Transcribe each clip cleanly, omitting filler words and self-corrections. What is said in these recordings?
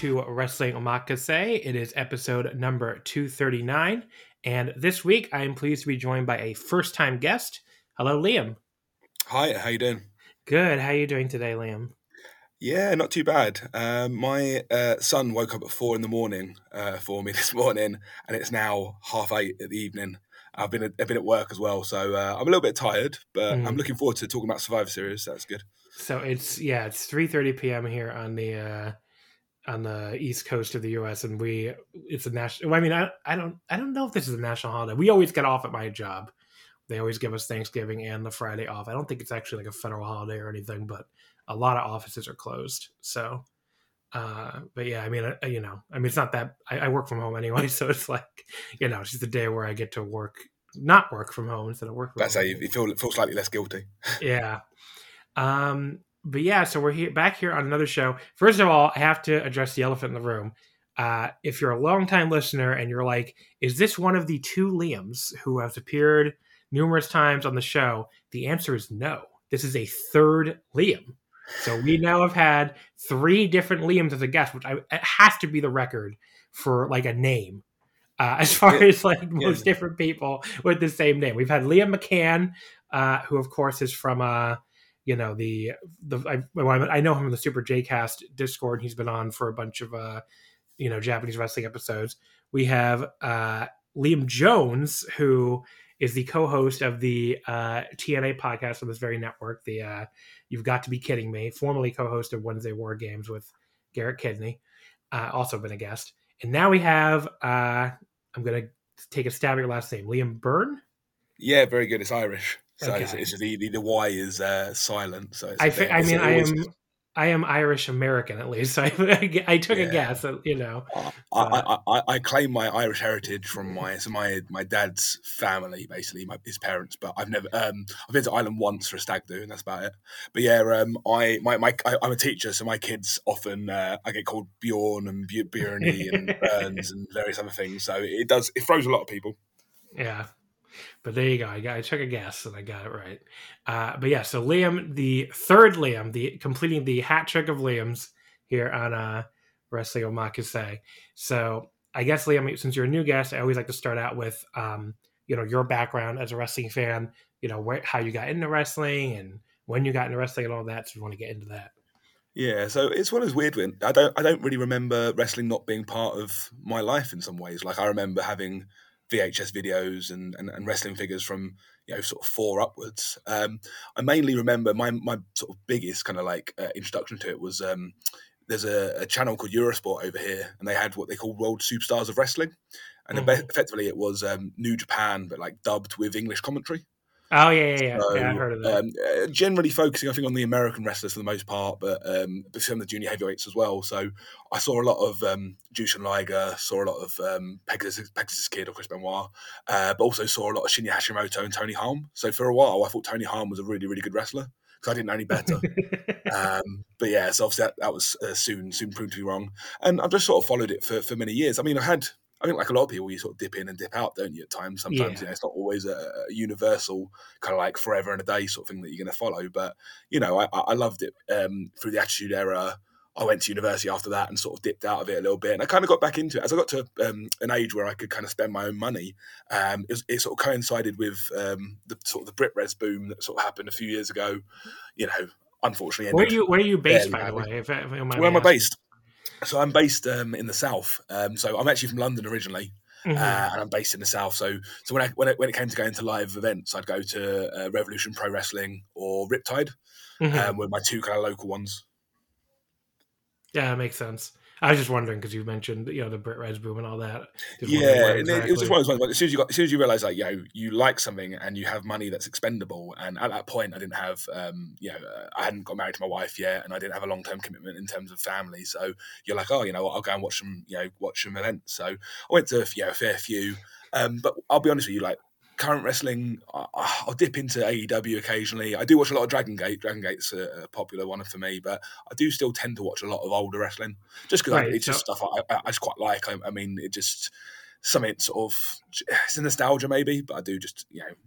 To Wrestling Omakase. It is episode number 239, and this week I am pleased to be joined by a first-time guest. Hello, Liam. Hi, how you doing? Good. How are you doing today, Liam? Yeah, not too bad. My son woke up at 4 in the morning for me this morning, and it's now 8:30 at the evening. I've been at work as well, so I'm a little bit tired, but I'm looking forward to talking about Survivor Series. That's good. So it's 3:30 p.m. here on the East Coast of the U.S. and it's a national. I mean, I don't know if this is a national holiday. We always get off at my job. They always give us Thanksgiving and the Friday off. I don't think it's actually like a federal holiday or anything, but a lot of offices are closed. So, but yeah, I mean, it's not that I work from home anyway, so it's like, it's just the day where I get to not work from home instead of work from home. That's how it feels slightly less guilty. Yeah. But yeah, so we're back here on another show. First of all, I have to address the elephant in the room. If you're a longtime listener and you're like, is this one of the two Liams who has appeared numerous times on the show? The answer is no. This is a third Liam. So we now have had three different Liams as a guest, which it has to be the record for like a name. As far as like most different people with the same name. We've had Liam McCann, who of course is from... I know him in the Super J-Cast Discord, and he's been on for a bunch of, Japanese wrestling episodes. We have Liam Jones, who is the co-host of the TNA podcast on this very network, the You've Got to Be Kidding Me, formerly co-host of Wednesday War Games with Garrett Kidney, also been a guest. And now we have, I'm going to take a stab at your last name, Liam Byrne? Yeah, very good. It's Irish. So okay. It's the Y is silent. So it's I am Irish American at least. So I took a guess. I claim my Irish heritage from my dad's family, basically his parents. But I've never I've been to Ireland once for a stag do, and that's about it. But yeah, I'm a teacher, so my kids often I get called Bjorn and Bjorny and Burns and various other things. So it throws a lot of people. Yeah. But there you go. I took a guess and I got it right. But yeah, so Liam, the third Liam, completing the hat trick of Liams here on Wrestling Omakase. So I guess, Liam, since you're a new guest, I always like to start out with, your background as a wrestling fan, how you got into wrestling and when you got into wrestling and all that. So we want to get into that. Yeah, so it's one of those weird ones. I don't really remember wrestling not being part of my life in some ways. Like I remember having VHS videos and wrestling figures from sort of 4 upwards. I mainly remember my sort of biggest kind of like introduction to it was there's a channel called Eurosport over here, and they had what they call World Superstars of Wrestling, and effectively it was New Japan but like dubbed with English commentary. Oh yeah. So, yeah, I heard of that. Generally focusing, I think, on the American wrestlers for the most part, but some of the junior heavyweights as well. So I saw a lot of Jushin Liger, saw a lot of Pegasus Kid or Chris Benoit, but also saw a lot of Shinya Hashimoto and Tony Khan. So for a while, I thought Tony Khan was a really, really good wrestler because I didn't know any better. But yeah, so obviously that was soon proved to be wrong, and I've just sort of followed it for many years. I mean, I had I think like a lot of people, you sort of dip in and dip out, don't you, at times? Sometimes, you know, it's not always a universal kind of like forever and a day sort of thing that you're going to follow. But, you know, I loved it through the Attitude Era. I went to university after that and sort of dipped out of it a little bit. And I kind of got back into it. As I got to an age where I could kind of spend my own money, it sort of coincided with the sort of the Brit Res boom that sort of happened a few years ago. You know, unfortunately. Where are you based, by the way? Where am I based? So I'm based in the South. So I'm actually from London originally. Mm-hmm. And I'm based in the South, so when it came to going to live events, I'd go to Revolution Pro Wrestling or Riptide, were my two kind of local ones. Yeah, that makes sense. I was just wondering because you mentioned, you know, the Brit Res boom and all that. It was just one of those ones. Like, as soon as you realise, like, you like something and you have money that's expendable, and at that point, I didn't have, I hadn't got married to my wife yet, and I didn't have a long term commitment in terms of family. So you're like, oh, you know what, I'll go and watch some events. So I went to a fair few, but I'll be honest with you, like. Current wrestling, I'll dip into AEW occasionally. I do watch a lot of Dragon Gate. Dragon Gate's a popular one for me, but I do still tend to watch a lot of older wrestling just because it's just stuff I just quite like. I mean, it just something sort of it's a nostalgia maybe, but I do just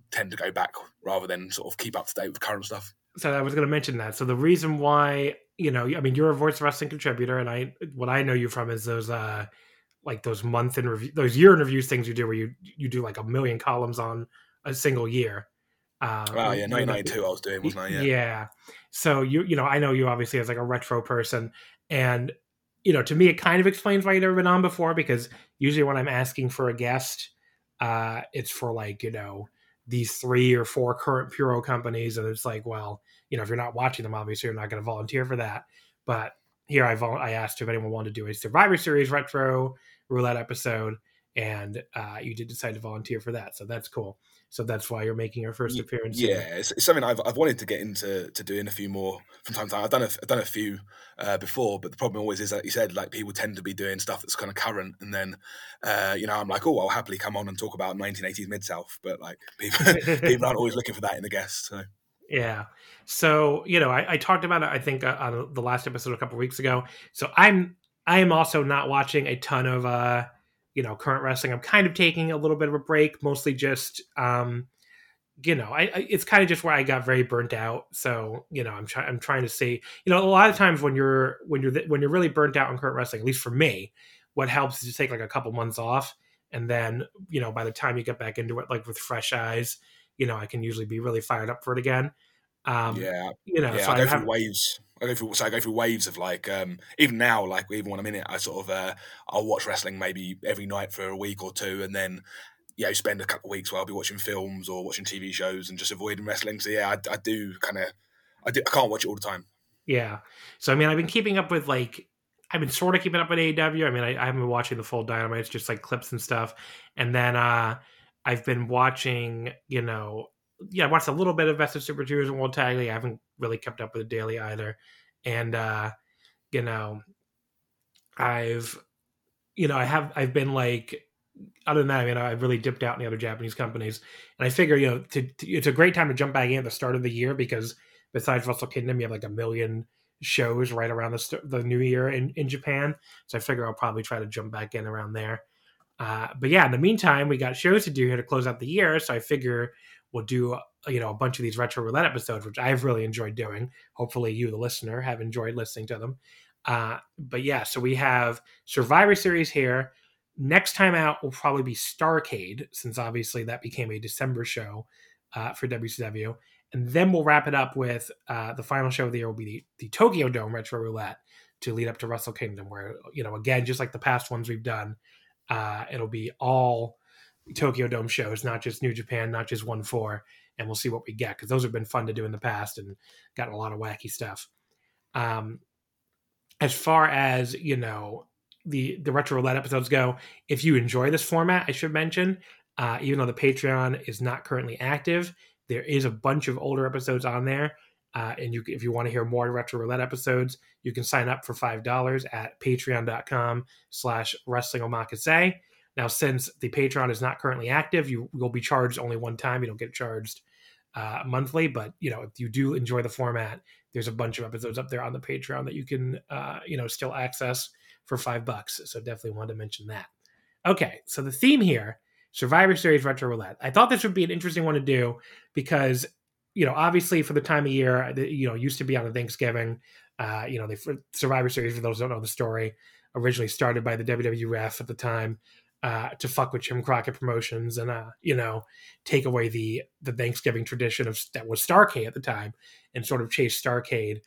tend to go back rather than sort of keep up to date with current stuff. So I was going to mention that. So the reason why I mean, you're a Voice Wrestling contributor, and what I know you from is those. Like those month in review, those year in reviews things you do where you do like a million columns on a single year. Oh yeah, 1992 I was doing, wasn't I? Yeah. Yeah. So I know you obviously as like a retro person, and to me it kind of explains why you've never been on before, because usually when I'm asking for a guest, it's for like, these 3 or 4 current Puro companies, and it's like, well, if you're not watching them, obviously you're not going to volunteer for that. But here I asked if anyone wanted to do a Survivor Series retro roulette episode, and you did decide to volunteer for that, so that's cool. So that's why you're making your first appearance. Yeah, it's something I've wanted to get into doing a few more from time to time. I've done a few before, but the problem always is that you said like people tend to be doing stuff that's kind of current, and then I'm like, oh, I'll happily come on and talk about 1980s Mid-South, but like people aren't always looking for that in the guests. So. Yeah. So, I talked about it, I think, on the last episode a couple of weeks ago. So I am also not watching a ton of, current wrestling. I'm kind of taking a little bit of a break, mostly just, it's kind of just where I got very burnt out. So, I'm trying to see, a lot of times when you're really burnt out on current wrestling, at least for me, what helps is to take like a couple months off. And then, by the time you get back into it, like with fresh eyes, I can usually be really fired up for it again. So I go through waves of like, even now, like even when I'm in it, I sort of, I'll watch wrestling maybe every night for a week or two, and then, spend a couple of weeks where I'll be watching films or watching TV shows and just avoiding wrestling. So yeah, I can't watch it all the time. Yeah. So, I mean, I've been sort of keeping up with AEW. I mean, I haven't been watching the full Dynamite. It's just like clips and stuff. And then, I've been watching, I watched a little bit of Best of Super Juniors and World Tag League. I haven't really kept up with it daily either. And, I've been like, other than that, I've really dipped out in the other Japanese companies. And I figure, it's a great time to jump back in at the start of the year, because besides Wrestle Kingdom, you have like a million shows right around the new year in Japan. So I figure I'll probably try to jump back in around there. But yeah, in the meantime, we got shows to do here to close out the year. So I figure we'll do, a bunch of these retro roulette episodes, which I've really enjoyed doing. Hopefully you, the listener, have enjoyed listening to them. But yeah, so we have Survivor Series here. Next time out will probably be Starrcade, since obviously that became a December show for WCW. And then we'll wrap it up with the final show of the year will be the Tokyo Dome retro roulette to lead up to Wrestle Kingdom, where, again, just like the past ones we've done, it'll be all Tokyo Dome shows, not just New Japan, not just 1-4, and we'll see what we get, because those have been fun to do in the past and gotten a lot of wacky stuff. As far as the retro roulette episodes go, if you enjoy this format, I should mention, even though the Patreon is not currently active, there is a bunch of older episodes on there, and if you want to hear more retro roulette episodes, you can sign up for $5 at patreon.com/wrestlingomakase. Now, since the Patreon is not currently active, you will be charged only one time. You don't get charged monthly, but if you do enjoy the format, there's a bunch of episodes up there on the Patreon that you can still access for $5. So definitely wanted to mention that. Okay, so the theme here, Survivor Series Retro Roulette. I thought this would be an interesting one to do because, you know, obviously for the time of year, you know, it used to be on Thanksgiving. You know, Survivor Series, for those who don't know the story, originally started by the WWF at the time to fuck with Jim Crockett Promotions and, you know, take away the Thanksgiving tradition of that was Starrcade at the time and sort of chase Starrcade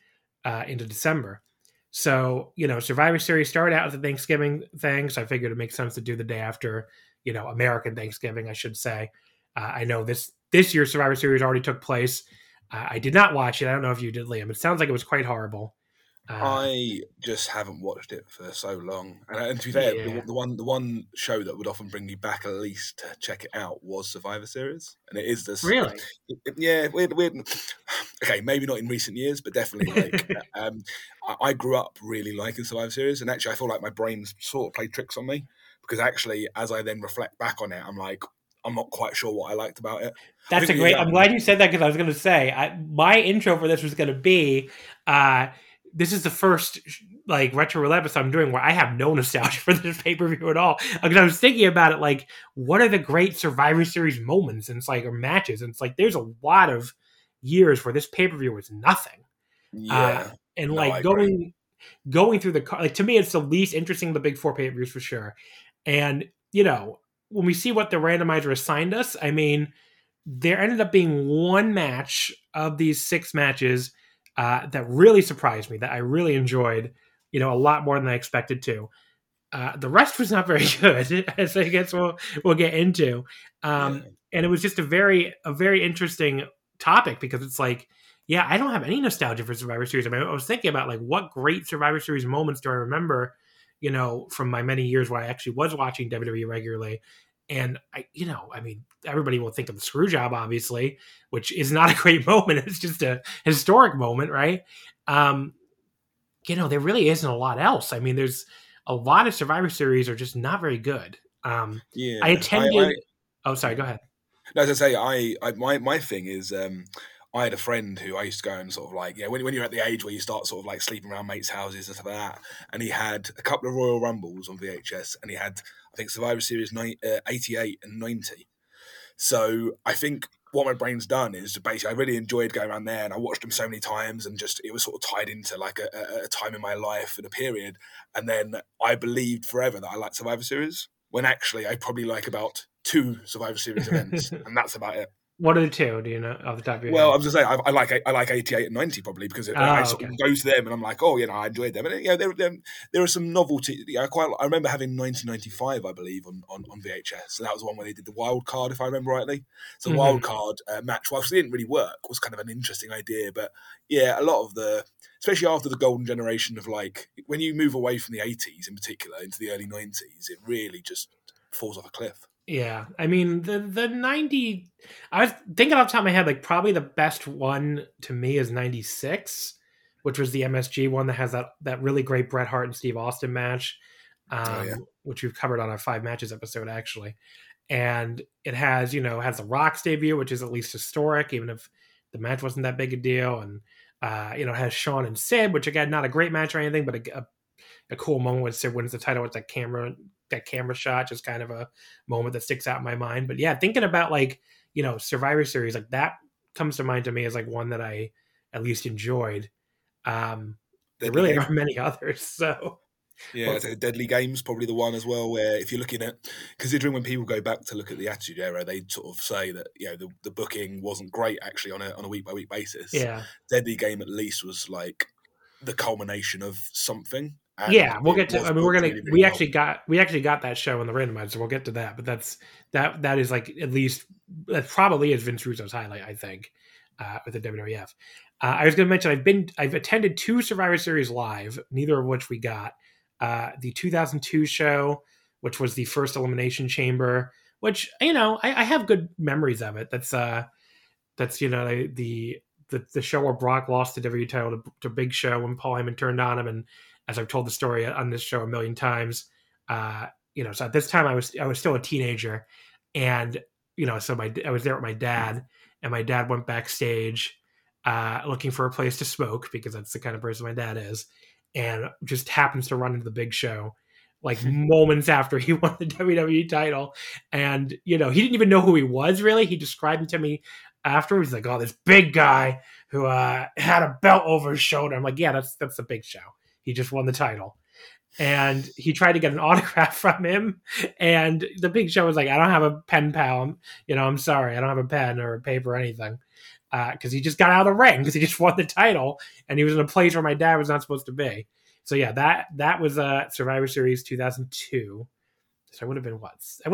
into December. So, you know, Survivor Series started out with the Thanksgiving thing, so I figured it makes sense to do the day after, you know, American Thanksgiving, I should say. I know this year's Survivor Series already took place. I did not watch it. I don't know if you did, Liam. It sounds like it was quite horrible. I just haven't watched it for so long. And to be fair, the one show that would often bring me back at least to check it out was Survivor Series. And it is this. Really? Yeah, weird. Okay, maybe not in recent years, but definitely like. I grew up really liking Survivor Series. And actually, I feel like my brain's sort of played tricks on me. Because actually, as I then reflect back on it, I'm like, I'm not quite sure what I liked about it. That's a great. I'm glad you said that because I was going to say my intro for this was going to be this is the first like retro roulette episode I'm doing where I have no nostalgia for this pay per view at all because I was thinking about it like what are the great Survivor Series moments and it's like or matches and it's like there's a lot of years where this pay per view was nothing. Yeah, and like going through the like to me it's the least interesting of the big four pay per views for sure, and you know. When we see what the randomizer assigned us, I mean, there ended up being one match of these six matches that really surprised me, that I really enjoyed, you know, a lot more than I expected to. The rest was not very good, as I guess we'll get into. And it was just a very interesting topic because it's like, yeah, I don't have any nostalgia for Survivor Series. I mean, I was thinking about like what great Survivor Series moments do I remember, you know, from my many years where I actually was watching WWE regularly. And I, you know, I mean, everybody will think of the screw job, obviously, which is not a great moment. It's just a historic moment, right? You know, there really isn't a lot else. I mean, there's a lot of Survivor Series are just not very good. Yeah, I attended. Oh, sorry, go ahead. No, as I say, my thing is, I had a friend who I used to go and sort of like, yeah, when you're at the age where you start sort of like sleeping around mates' houses and stuff like that, and he had a couple of Royal Rumbles on VHS, and he had, I think, Survivor Series 88 and 90. So I think what my brain's done is basically I really enjoyed going around there, and I watched them so many times, and just it was sort of tied into like a time in my life and a period, and then I believed forever that I liked Survivor Series, when actually I probably like about 2 Survivor Series events, and that's about it. What are the two? Do you know off the top of your head? Well, I'm just saying I like 88 and 90 probably because I sort of go to them and I'm like, oh, you know, I enjoyed them, and you know there are some novelty. I remember having 1995, I believe, on VHS. So that was the one where they did the wild card, if I remember rightly. So the wild card match, whilst it didn't really work, was kind of an interesting idea. But yeah, a lot of the, especially after the golden generation of like when you move away from the 80s in particular into the early 90s, it really just falls off a cliff. Yeah, I mean, the 90... I was thinking off the top of my head, like, probably the best one to me is 96, which was the MSG one that has that really great Bret Hart and Steve Austin match, which we've covered on our 5 matches episode, actually. And it has, you know, the Rock's debut, which is at least historic, even if the match wasn't that big a deal. And, you know, it has Shawn and Sid, which, again, not a great match or anything, but a cool moment when Sid wins the title with that camera shot, just kind of a moment that sticks out in my mind. But yeah, thinking about like, you know, Survivor Series, like that comes to mind to me as like one that I at least enjoyed. There really are many others. So yeah, well, Deadly Game's probably the one as well, where if you're looking at, considering when people go back to look at the Attitude Era, they sort of say that, you know, the booking wasn't great actually on a week by week basis. Yeah. Deadly Game at least was like the culmination of something. And yeah, we'll get to. I mean, we actually got that show in the randomizer. So we'll get to that, but that is like at least that probably is Vince Russo's highlight, I think, with the WWF. I was going to mention I've attended 2 Survivor Series live, neither of which we got. The 2002 show, which was the first Elimination Chamber, which you know I have good memories of it. That's you know the show where Brock lost the WWE title to Big Show when Paul Heyman turned on him and. As I've told the story on this show a million times, you know, so at this time I was still a teenager and, you know, so I was there with my dad and my dad went backstage looking for a place to smoke because that's the kind of person my dad is and just happens to run into the Big Show like moments after he won the WWE title. And, you know, he didn't even know who he was, really. He described him to me after. He's like, oh, this big guy who had a belt over his shoulder. I'm like, yeah, that's the Big Show. He just won the title. And he tried to get an autograph from him, and the Big Show was like, I don't have a pen pal. You know, I'm sorry. I don't have a pen or a paper or anything. Because he just got out of the ring because he just won the title, and he was in a place where my dad was not supposed to be. So yeah, that was Survivor Series 2002. So I would have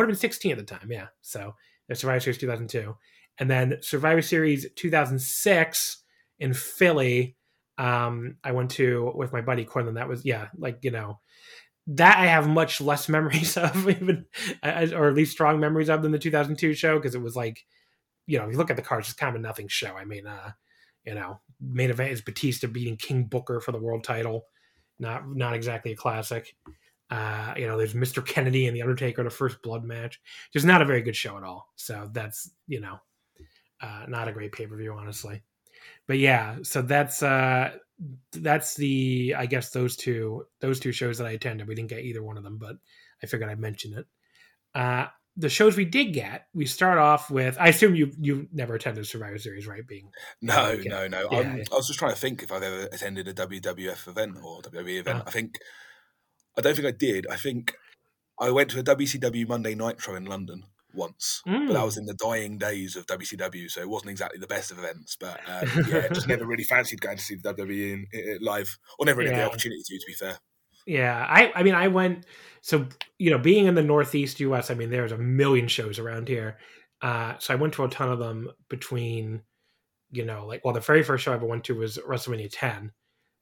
been 16 at the time. Yeah. So Survivor Series 2002, and then Survivor Series 2006 in Philly. I went to with my buddy Quinlan. That was that I have much less memories of, even or at least strong memories of than the 2002 show, because it was like, you know, if you look at the cards, it's kind of a nothing show. I mean, main event is Batista beating King Booker for the world title. Not exactly a classic. There's Mr. Kennedy and The Undertaker in a first blood match. Just not a very good show at all. So that's, not a great pay-per-view, honestly. But yeah, so that's the, I guess, those two shows that I attended. We didn't get either one of them, but I figured I'd mention it. The shows we did get, we start off with, I assume you never attended Survivor Series, right? No. Yeah, I was just trying to think if I've ever attended a WWF event or WWE event. I don't think I did. I think I went to a WCW Monday Nitro in London once, but that was in the dying days of WCW, so it wasn't exactly the best of events. But just never really fancied going to see the WWE live, or never really had the opportunity to be fair. Yeah, I mean, I went, so, being in the Northeast US, I mean, there's a million shows around here. So I went to a ton of them between, the very first show I ever went to was WrestleMania 10,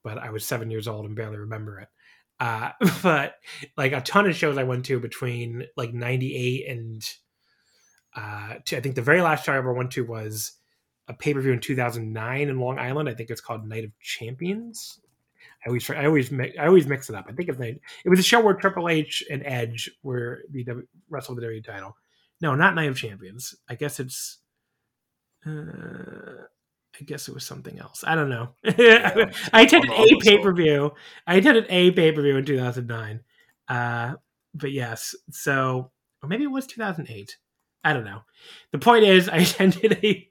but I was 7 years old and barely remember it. But like a ton of shows I went to between like 98 and I think the very last show I ever went to was a pay-per-view in 2009 in Long Island. I think it's called Night of Champions. I always mix it up. I think it was a show where Triple H and Edge were wrestled the WWE title. No, not Night of Champions. I guess it's. I guess it was something else. I don't know. Yeah, I attended a pay per view in 2009. But yes, so or maybe it was 2008. I don't know. The point is, I attended a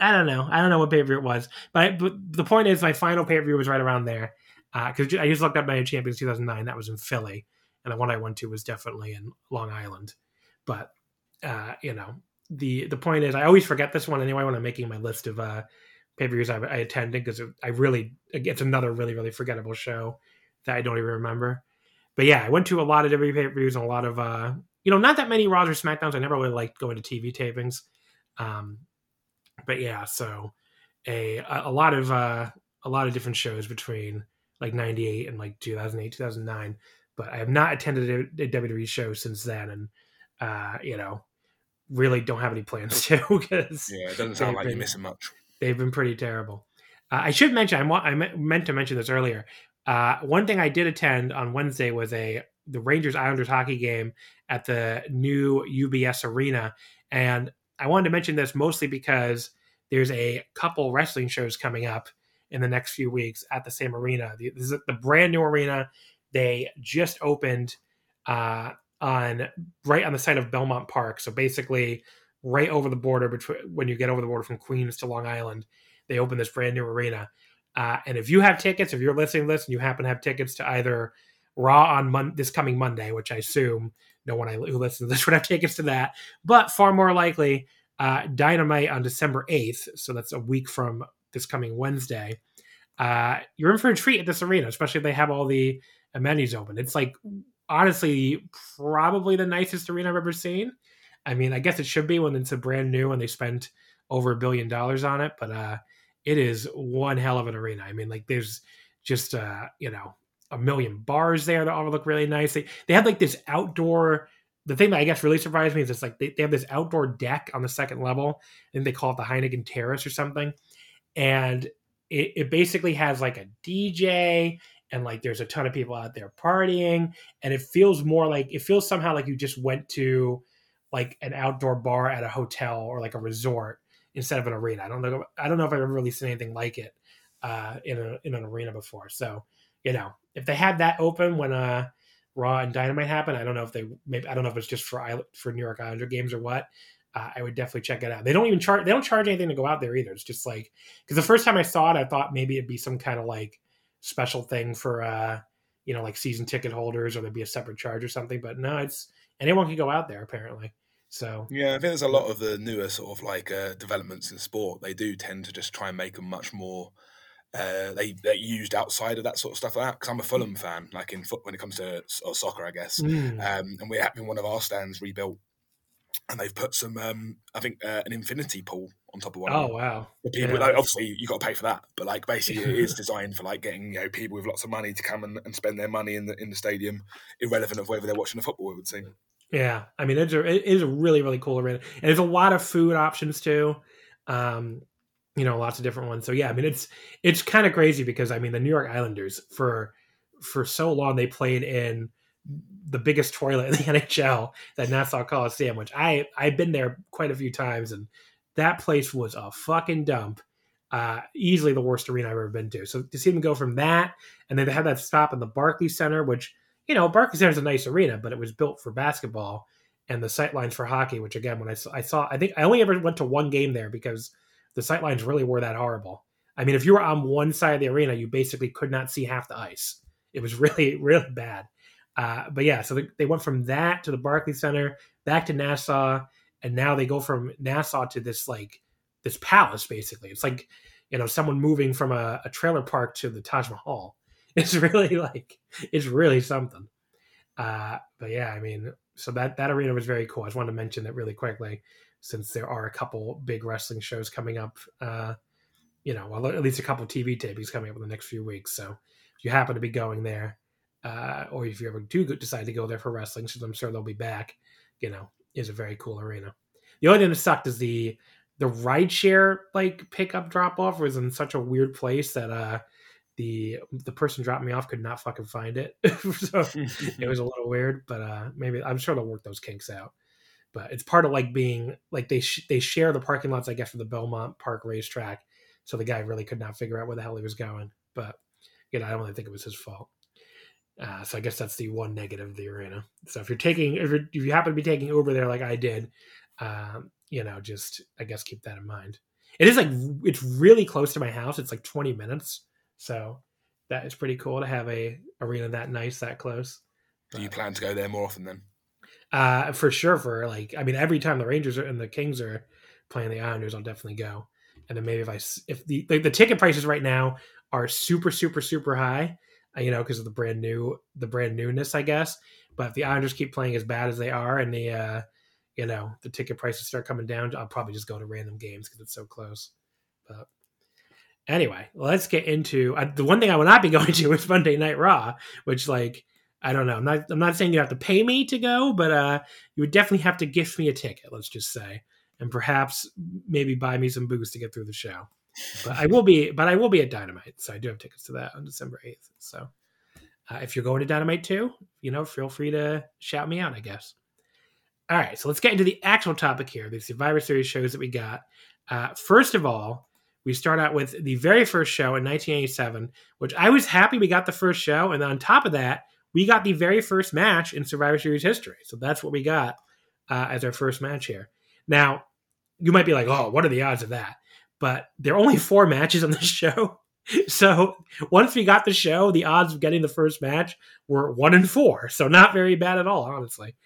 I don't know. I don't know what pay-per-view it was. But the point is, my final pay-per-view was right around there. Because I just looked up Night of Champions 2009. That was in Philly. And the one I went to was definitely in Long Island. But, the point is, I always forget this one anyway when I'm making my list of pay-per-views I attended. Because it's another really, really forgettable show that I don't even remember. But yeah, I went to a lot of WWE pay-per-views and a lot of, not that many Raws or SmackDowns. I never really liked going to TV tapings. But yeah, so a lot of different shows between like 98 and like 2008, 2009. But I have not attended a WWE show since then, and really don't have any plans to. Because it doesn't sound like you're missing much. They've been pretty terrible. I should mention I meant to mention this earlier. One thing I did attend on Wednesday was the Rangers Islanders hockey game at the new UBS Arena, and I wanted to mention this mostly because there's a couple wrestling shows coming up in the next few weeks at the same arena. This is the brand new arena. They just opened right on the site of Belmont Park. So basically right over the border when you get over the border from Queens to Long Island, they opened this brand new arena. And if you have tickets, if you're listening to this and you happen to have tickets to either Raw on this coming Monday, which I assume no one who listens to this would have tickets to that, but far more likely Dynamite on December 8th. So that's a week from this coming Wednesday. You're in for a treat at this arena, especially if they have all the amenities open. It's like, honestly, probably the nicest arena I've ever seen. I mean, I guess it should be when it's a brand new and they spent over $1 billion on it, but it is one hell of an arena. I mean, like there's just, a million bars there that all look really nice. They have like this outdoor, the thing that I guess really surprised me is it's like they have this outdoor deck on the second level, and they call it the Heineken Terrace or something. And it basically has like a DJ, and like there's a ton of people out there partying, and it feels somehow like you just went to like an outdoor bar at a hotel or like a resort instead of an arena. I don't know if I've ever really seen anything like it in an arena before. So, if they had that open when Raw and Dynamite happen. I don't know if they maybe I don't know if it's just for New York Islander games or what. I would definitely check it out. They don't even charge. They don't charge anything to go out there either. It's just like because the first time I saw it, I thought maybe it'd be some kind of like special thing for like season ticket holders, or there'd be a separate charge or something. But no, it's anyone can go out there apparently. So yeah, I think there's a lot of the newer sort of like developments in sport. They do tend to just try and make them much more. They're used outside of that sort of stuff like that. Because I'm a Fulham fan, like in foot when it comes to soccer, I guess. And we're having one of our stands rebuilt, and they've put some, an infinity pool on top of one. Oh wow! People, yeah. Like, obviously you got to pay for that, but like basically it is designed for like getting people with lots of money to come and spend their money in the stadium, irrelevant of whether they're watching a football. It would seem. Yeah, I mean it is a really really cool arena, and there's a lot of food options too. Lots of different ones. So yeah, I mean, it's kind of crazy because I mean, the New York Islanders for so long, they played in the biggest toilet in the NHL, that Nassau Coliseum, which I've been there quite a few times. And that place was a fucking dump. Easily the worst arena I've ever been to. So to see them go from that, and then they have that stop in the Barclays Center, which, Barclays Center is a nice arena, but it was built for basketball and the sight lines for hockey, which again, when I saw, I think I only ever went to one game there because the sight lines really were that horrible. I mean, if you were on one side of the arena, you basically could not see half the ice. It was really, really bad. But yeah, so they went from that to the Barclays Center, back to Nassau, and now they go from Nassau to this palace, basically. It's like, someone moving from a trailer park to the Taj Mahal. It's really something. But yeah, I mean, so that arena was very cool. I just wanted to mention that really quickly, since there are a couple big wrestling shows coming up, well, at least a couple TV tapings coming up in the next few weeks. So if you happen to be going there, or if you ever do decide to go there for wrestling, since I'm sure they'll be back, is a very cool arena. The only thing that sucked is the rideshare pickup drop off was in such a weird place that the person dropped me off could not fucking find it. So it was a little weird, but maybe I'm sure they'll work those kinks out. But it's part of being they share the parking lots, I guess, for the Belmont Park racetrack. So the guy really could not figure out where the hell he was going. But, I don't really think it was his fault. So I guess that's the one negative of the arena. So if you happen to be taking Uber there like I did, just, I guess, keep that in mind. It is it's really close to my house. It's 20 minutes. So that is pretty cool to have a arena that nice, that close. Do you plan to go there more often then? For sure. Every time the Rangers and the Kings are playing the Islanders, I'll definitely go. And then maybe if the ticket prices right now are super, super, super high, because of the brand newness, I guess. But if the Islanders keep playing as bad as they are and the ticket prices start coming down, I'll probably just go to random games because it's so close. But anyway, let's get into the one thing I will not be going to is Monday Night Raw, which I don't know. I'm not saying you have to pay me to go, but you would definitely have to gift me a ticket, let's just say, and perhaps maybe buy me some booze to get through the show. But I will be at Dynamite, so I do have tickets to that on December 8th. So if you're going to Dynamite too, feel free to shout me out, I guess. All right, so let's get into the actual topic here, the Survivor Series shows that we got. First of all, we start out with the very first show in 1987, which I was happy we got the first show, and on top of that, we got the very first match in Survivor Series history. So that's what we got as our first match here. Now, you might be like, oh, what are the odds of that? But there are only four matches on this show. So once we got the show, the odds of getting the first match were 1 in 4. So not very bad at all, honestly.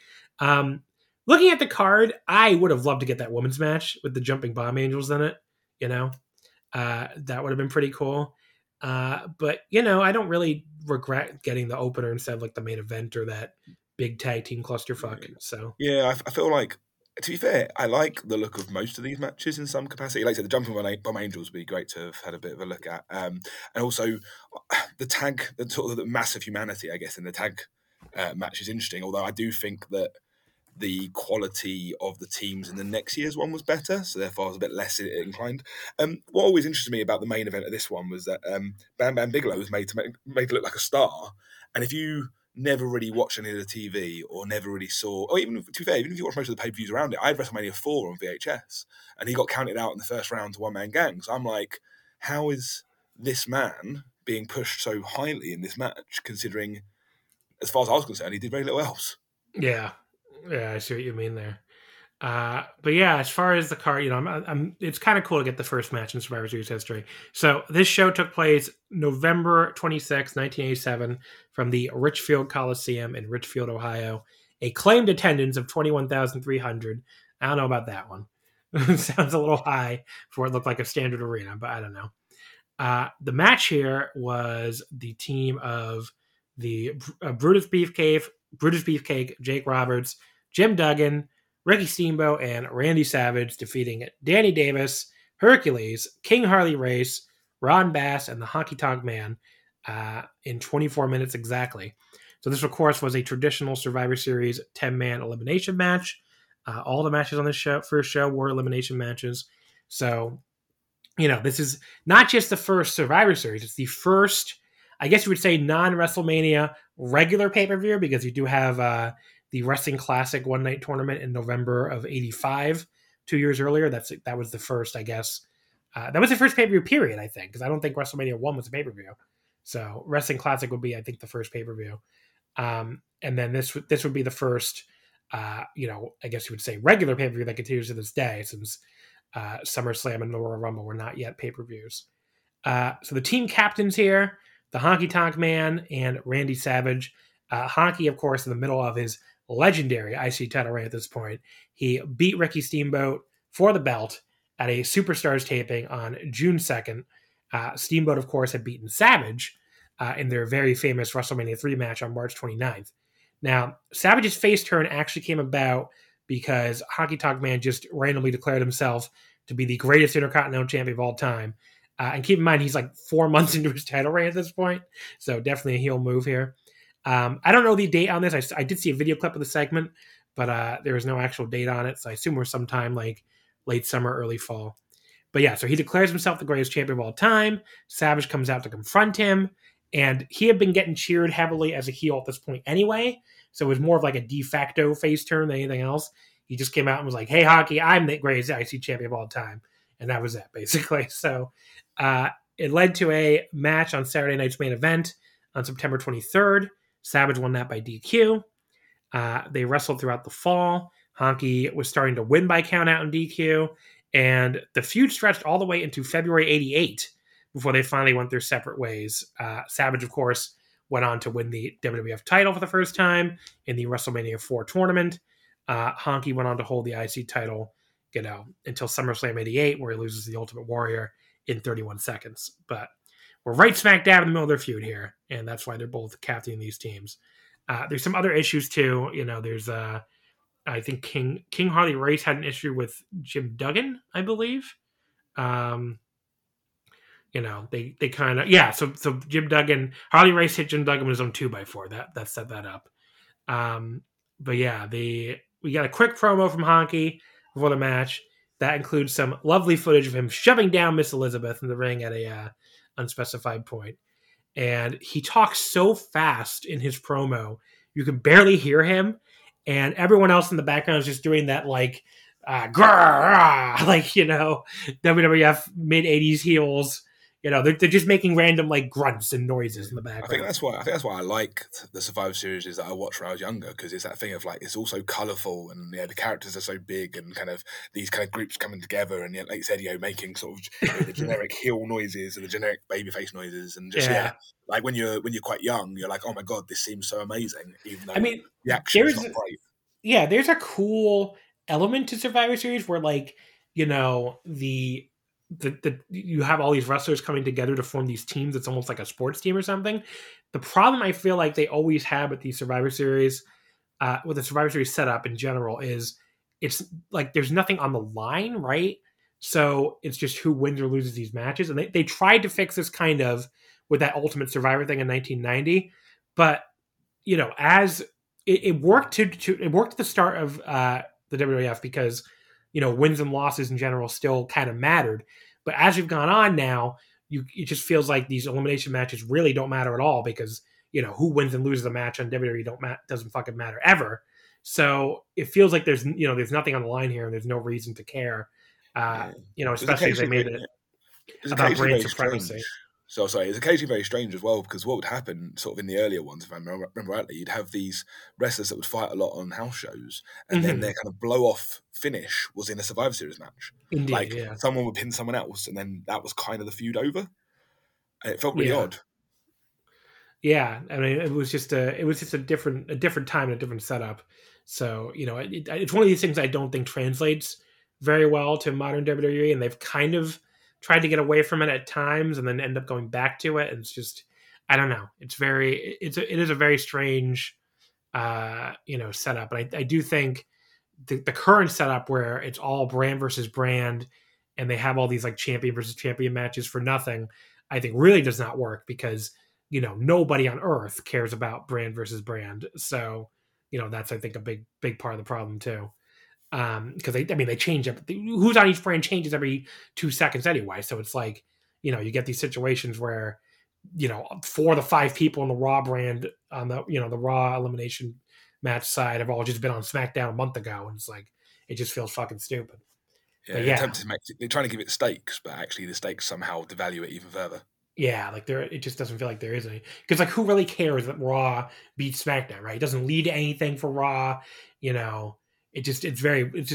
Looking at the card, I would have loved to get that women's match with the jumping bomb angels in it. That would have been pretty cool. But, I don't really regret getting the opener instead of the main event or that big tag team clusterfuck. So yeah, I feel like, to be fair, I like the look of most of these matches in some capacity. Like I said, the jumping bomb angels would be great to have had a bit of a look at. And also the tag, the sort of the mass of humanity, I guess, in the tag match is interesting. Although I do think that the quality of the teams in the next year's one was better, so therefore I was a bit less inclined. What always interested me about the main event of this one was that Bam Bam Bigelow was made to look like a star, and if you never really watched any of the TV or never really saw, or even, to be fair, even if you watched most of the pay-per-views around it, I had WrestleMania 4 on VHS, and he got counted out in the first round to one-man gangs. So I'm like, how is this man being pushed so highly in this match, considering as far as I was concerned, he did very little else. Yeah. Yeah, I see what you mean there. But yeah, as far as the card, you know, it's kind of cool to get the first match in Survivor Series history. So this show took place November 26, 1987 from the Richfield Coliseum in Richfield, Ohio. A claimed attendance of 21,300. I don't know about that one. It sounds a little high for what looked like a standard arena, but I don't know. The match here was the team of the Brutus Beefcake, Jake Roberts, Jim Duggan, Ricky Steamboat, and Randy Savage, defeating Danny Davis, Hercules, King Harley Race, Ron Bass, and the Honky Tonk Man in 24 minutes exactly. So this, of course, was a traditional Survivor Series 10-man elimination match. All the matches on this show, first show, were elimination matches. So, you know, this is not just the first Survivor Series. It's the first, I guess you would say, non-WrestleMania regular pay-per-view, because you do have the Wrestling Classic one-night tournament in November of 85, 2 years earlier. That was the first, I guess. That was the first pay-per-view period, I think, because I don't think WrestleMania 1 was a pay-per-view. So Wrestling Classic would be, I think, the first pay-per-view. And then this would be the first, you know, I guess you would say regular pay-per-view that continues to this day, since SummerSlam and the Royal Rumble were not yet pay-per-views. So the team captains here, the Honky Tonk Man and Randy Savage. Honky, of course, in the middle of his legendary IC title reign at this point. He beat Ricky Steamboat for the belt at a Superstars taping on June 2nd. Steamboat, of course, had beaten Savage in their very famous WrestleMania 3 match on March 29th. Now, Savage's face turn actually came about because Honky Tonk Man just randomly declared himself to be the greatest Intercontinental Champion of all time. And keep in mind, he's like 4 months into his title reign at this point, so definitely a heel move here. I don't know the date on this. I did see a video clip of the segment, but there was no actual date on it, so I assume we're sometime like late summer, early fall. But yeah, so he declares himself the greatest champion of all time. Savage comes out to confront him. And he had been getting cheered heavily as a heel at this point anyway, so it was more of like a de facto face turn than anything else. He just came out and was like, hey, Honky, I'm the greatest IC champion of all time. And that was it, basically. So it led to a match on Saturday night's main event on September 23rd. Savage won that by DQ. They wrestled throughout the fall. Honky was starting to win by countout in DQ. And the feud stretched all the way into February 88. Before they finally went their separate ways. Savage, of course, went on to win the WWF title for the first time in the WrestleMania 4 tournament. Honky went on to hold the IC title, you know, until SummerSlam 88, where he loses the Ultimate Warrior in 31 seconds. But we're right smack dab in the middle of their feud here, and that's why they're both captaining these teams. There's some other issues, too. You know, there's, I think King Harley Race had an issue with Jim Duggan, I believe. You know, they kind of, yeah, so Jim Duggan, Harley Race hit Jim Duggan with his own 2x4. That set that up. But yeah, we got a quick promo from Honky before the match. That includes some lovely footage of him shoving down Miss Elizabeth in the ring at a unspecified point. And he talks so fast in his promo, you can barely hear him. And everyone else in the background is just doing that, like, grrr, like, you know, WWF mid-80s heels. You know, they're just making random like grunts and noises in the background. I think that's why I liked the Survivor Series that I watched when I was younger, because it's that thing of like, it's all so colourful, and yeah, the characters are so big, and kind of these kind of groups coming together, and yeah, like you said, you know, making sort of, you know, the generic heel noises and the generic babyface noises, and just yeah, like when you're quite young, you're like, oh my god, this seems so amazing. Even though I mean, the action is not great. Yeah, there's a cool element to Survivor Series where, like, you know, you have all these wrestlers coming together to form these teams. It's almost like a sports team or something. The problem I feel like they always have with these Survivor Series, with the Survivor Series setup in general, is it's like there's nothing on the line, right? So it's just who wins or loses these matches. And they tried to fix this kind of with that Ultimate Survivor thing in 1990, but you know, as it worked it worked at the start of the WWF, because, you know, wins and losses in general still kind of mattered. But as we've gone on now, it just feels like these elimination matches really don't matter at all, because, you know, who wins and loses a match on WWE doesn't fucking matter ever. So it feels like there's, you know, there's nothing on the line here, and there's no reason to care. You know, especially as they made it about brand supremacy. So I was like, it's occasionally very strange as well, because what would happen sort of in the earlier ones, if I remember rightly, you'd have these wrestlers that would fight a lot on house shows, and then their kind of blow-off finish was in a Survivor Series match. Indeed, like, someone would pin someone else, and then that was kind of the feud over. And it felt really odd. Yeah, I mean, it was just a different time and a different setup. So, you know, it's one of these things I don't think translates very well to modern WWE, and they've kind of tried to get away from it at times and then end up going back to it. And it's just, I don't know. It is a very strange, setup. And I do think the current setup where it's all brand versus brand and they have all these like champion versus champion matches for nothing, I think really does not work because, you know, nobody on earth cares about brand versus brand. So, you know, that's, I think, a big part of the problem too. Because they change up who's on each brand changes every 2 seconds anyway. So it's like, you know, you get these situations where, you know, 4 to 5 people on the Raw brand on the, you know, the Raw elimination match side have all just been on SmackDown a month ago. And it's like, it just feels fucking stupid. They're trying to give it stakes, but actually the stakes somehow devalue it even further. Yeah, like it just doesn't feel like there is any. Because like, who really cares that Raw beats SmackDown, right? It doesn't lead to anything for Raw, you know. It just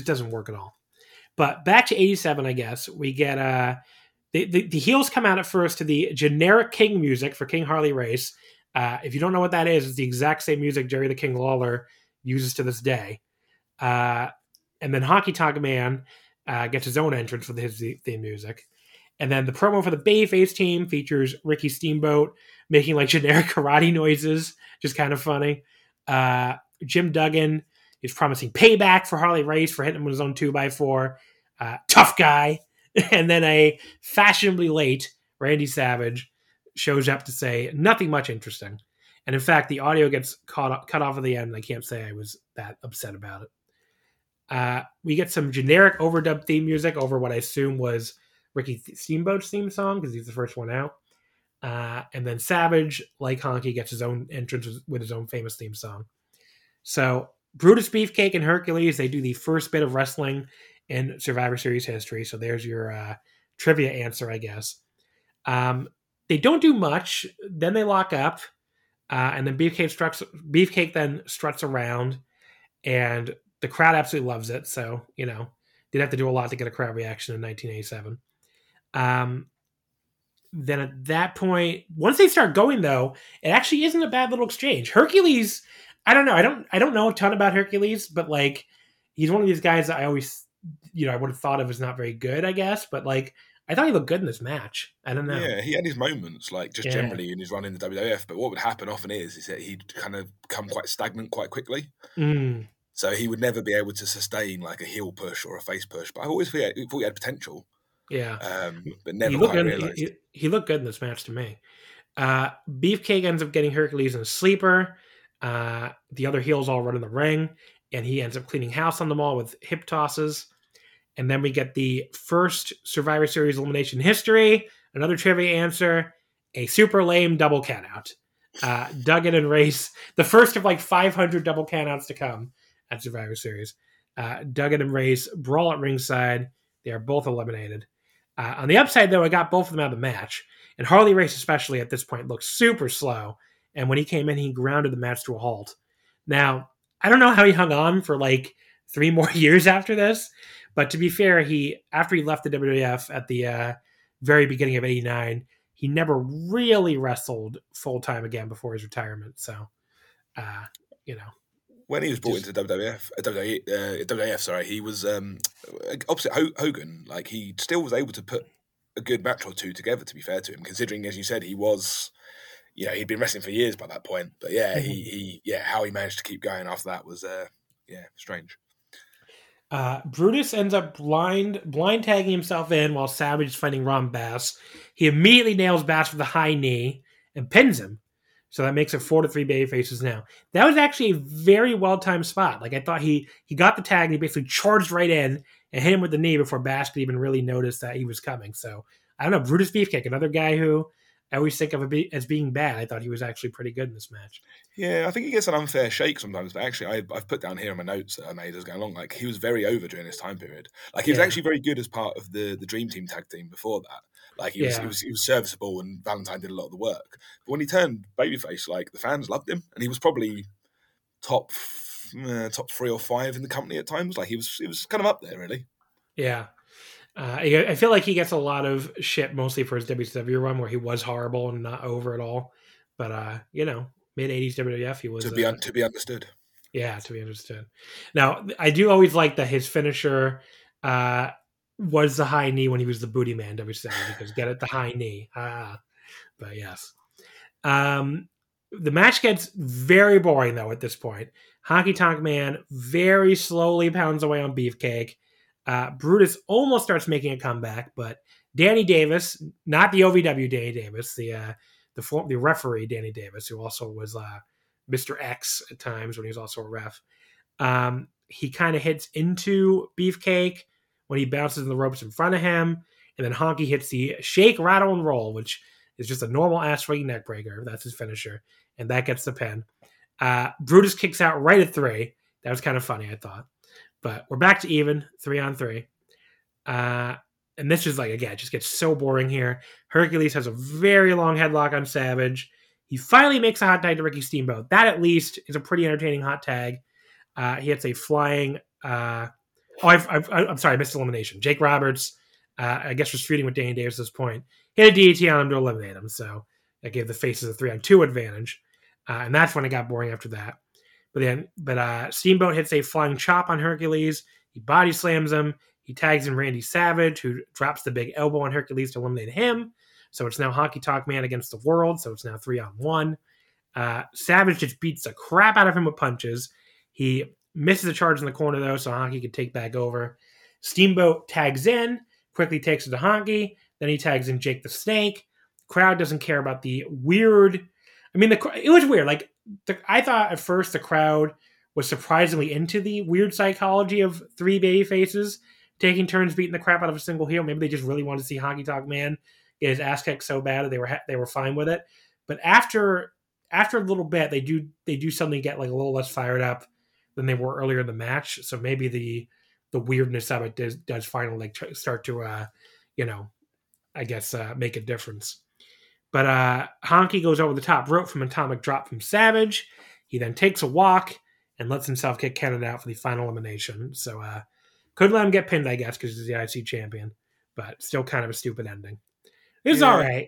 doesn't work at all. But back to 87, I guess, we get the heels come out at first to the generic King music for King Harley Race. If you don't know what that is, it's the exact same music Jerry the King Lawler uses to this day. And then Honky Tonk Man gets his own entrance with his theme music. And then the promo for the Bayface team features Ricky Steamboat making like generic karate noises, just kind of funny. Jim Duggan is promising payback for Harley Race for hitting him with his own 2x4. Tough guy. And then a fashionably late Randy Savage shows up to say nothing much interesting. And in fact, the audio gets cut off at the end. I can't say I was that upset about it. We get some generic overdub theme music over what I assume was Ricky Steamboat's theme song because he's the first one out. And then Savage, like Honky, gets his own entrance with his own famous theme song. So Brutus Beefcake and Hercules, they do the first bit of wrestling in Survivor Series history. So there's your trivia answer, I guess. They don't do much. Then they lock up. And then Beefcake then struts around. And the crowd absolutely loves it. So, you know, did have to do a lot to get a crowd reaction in 1987. Then at that point, once they start going, though, it actually isn't a bad little exchange. Hercules, I don't know. I don't know a ton about Hercules, but like, he's one of these guys that I always, you know, I would have thought of as not very good, I guess. But like, I thought he looked good in this match. I don't know. Yeah, he had his moments, like just generally in his run in the WWF. But what would happen often is that he'd kind of come quite stagnant quite quickly. Mm. So he would never be able to sustain like a heel push or a face push. But I always thought he had potential. Yeah. But never quite realized. He looked good in this match to me. Beefcake ends up getting Hercules in a sleeper. The other heels all run in the ring, and he ends up cleaning house on them all with hip tosses. And then we get the first Survivor Series elimination history, another trivia answer, a super lame double count out. Duggan and Race, the first of like 500 double count outs to come at Survivor Series. Duggan and Race brawl at ringside. They are both eliminated. On the upside, though, I got both of them out of the match. And Harley Race especially at this point looks super slow. And when he came in, he grounded the match to a halt. Now, I don't know how he hung on for like 3 more years after this, but to be fair, after he left the WWF at the very beginning of 89, he never really wrestled full-time again before his retirement. So, you know. When he was brought into WWF, he was opposite Hogan. Like, he still was able to put a good match or two together, to be fair to him, considering, as you said, he was... You know, he'd been wrestling for years by that point, but how he managed to keep going after that was, strange. Brutus ends up blind tagging himself in while Savage is fighting Ron Bass. He immediately nails Bass with a high knee and pins him. So that makes it 4-3 baby faces now. That was actually a very well-timed spot. Like I thought he got the tag and he basically charged right in and hit him with the knee before Bass could even really notice that he was coming. So I don't know, Brutus Beefcake, another guy who I always think of it as being bad. I thought he was actually pretty good in this match. Yeah, I think he gets an unfair shake sometimes, but actually I've put down here in my notes that I made as going along, like he was very over during this time period. Like he was actually very good as part of the Dream Team tag team before that. Like, he was serviceable, and Valentine did a lot of the work. But when he turned babyface, like, the fans loved him, and he was probably top 3 or 5 in the company at times. Like, he was kind of up there, really. Yeah. I feel like he gets a lot of shit mostly for his WCW run, where he was horrible and not over at all. But, mid-80s WWF, he was... To be understood. Yeah, to be understood. Now, I do always like that his finisher was the high knee when he was the booty man WCW, because get it, the high knee. But yes. The match gets very boring, though, at this point. Honky Tonk Man very slowly pounds away on Beefcake. Brutus almost starts making a comeback, but Danny Davis, not the OVW Danny Davis, the referee Danny Davis, who also was Mr. X at times when he was also a ref, he kind of hits into Beefcake when he bounces in the ropes in front of him, and then Honky hits the shake, rattle, and roll, which is just a normal ass ring neck breaker. That's his finisher, and that gets the pin. Brutus kicks out right at 3. That was kind of funny, I thought. But we're back to even, 3-on-3. And this is like, again, it just gets so boring here. Hercules has a very long headlock on Savage. He finally makes a hot tag to Ricky Steamboat. That, at least, is a pretty entertaining hot tag. He hits a flying... I'm sorry, I missed elimination. Jake Roberts, I guess, was feuding with Danny Davis at this point. Hit a DDT on him to eliminate him. So that gave the faces a 3-on-2 advantage. And that's when it got boring after that. But Steamboat hits a flying chop on Hercules. He body slams him. He tags in Randy Savage, who drops the big elbow on Hercules to eliminate him. So it's now Honky Tonk Man against the world. So it's now 3-on-1. Savage just beats the crap out of him with punches. He misses a charge in the corner, though, so Honky could take back over. Steamboat tags in, quickly takes it to Honky. Then he tags in Jake the Snake. Crowd doesn't care about the weird... I mean, it was weird. Like, I thought at first the crowd was surprisingly into the weird psychology of 3 baby faces taking turns beating the crap out of a single heel. Maybe they just really wanted to see Honky Tonk Man get his ass kicked so bad that they were fine with it. But after a little bit, they do suddenly get like a little less fired up than they were earlier in the match. So maybe the weirdness of it does finally like start to make a difference. But Honky goes over the top rope from an atomic drop from Savage. He then takes a walk and lets himself get counted out for the final elimination. So could let him get pinned, I guess, because he's the IC champion. But still kind of a stupid ending. It was all right.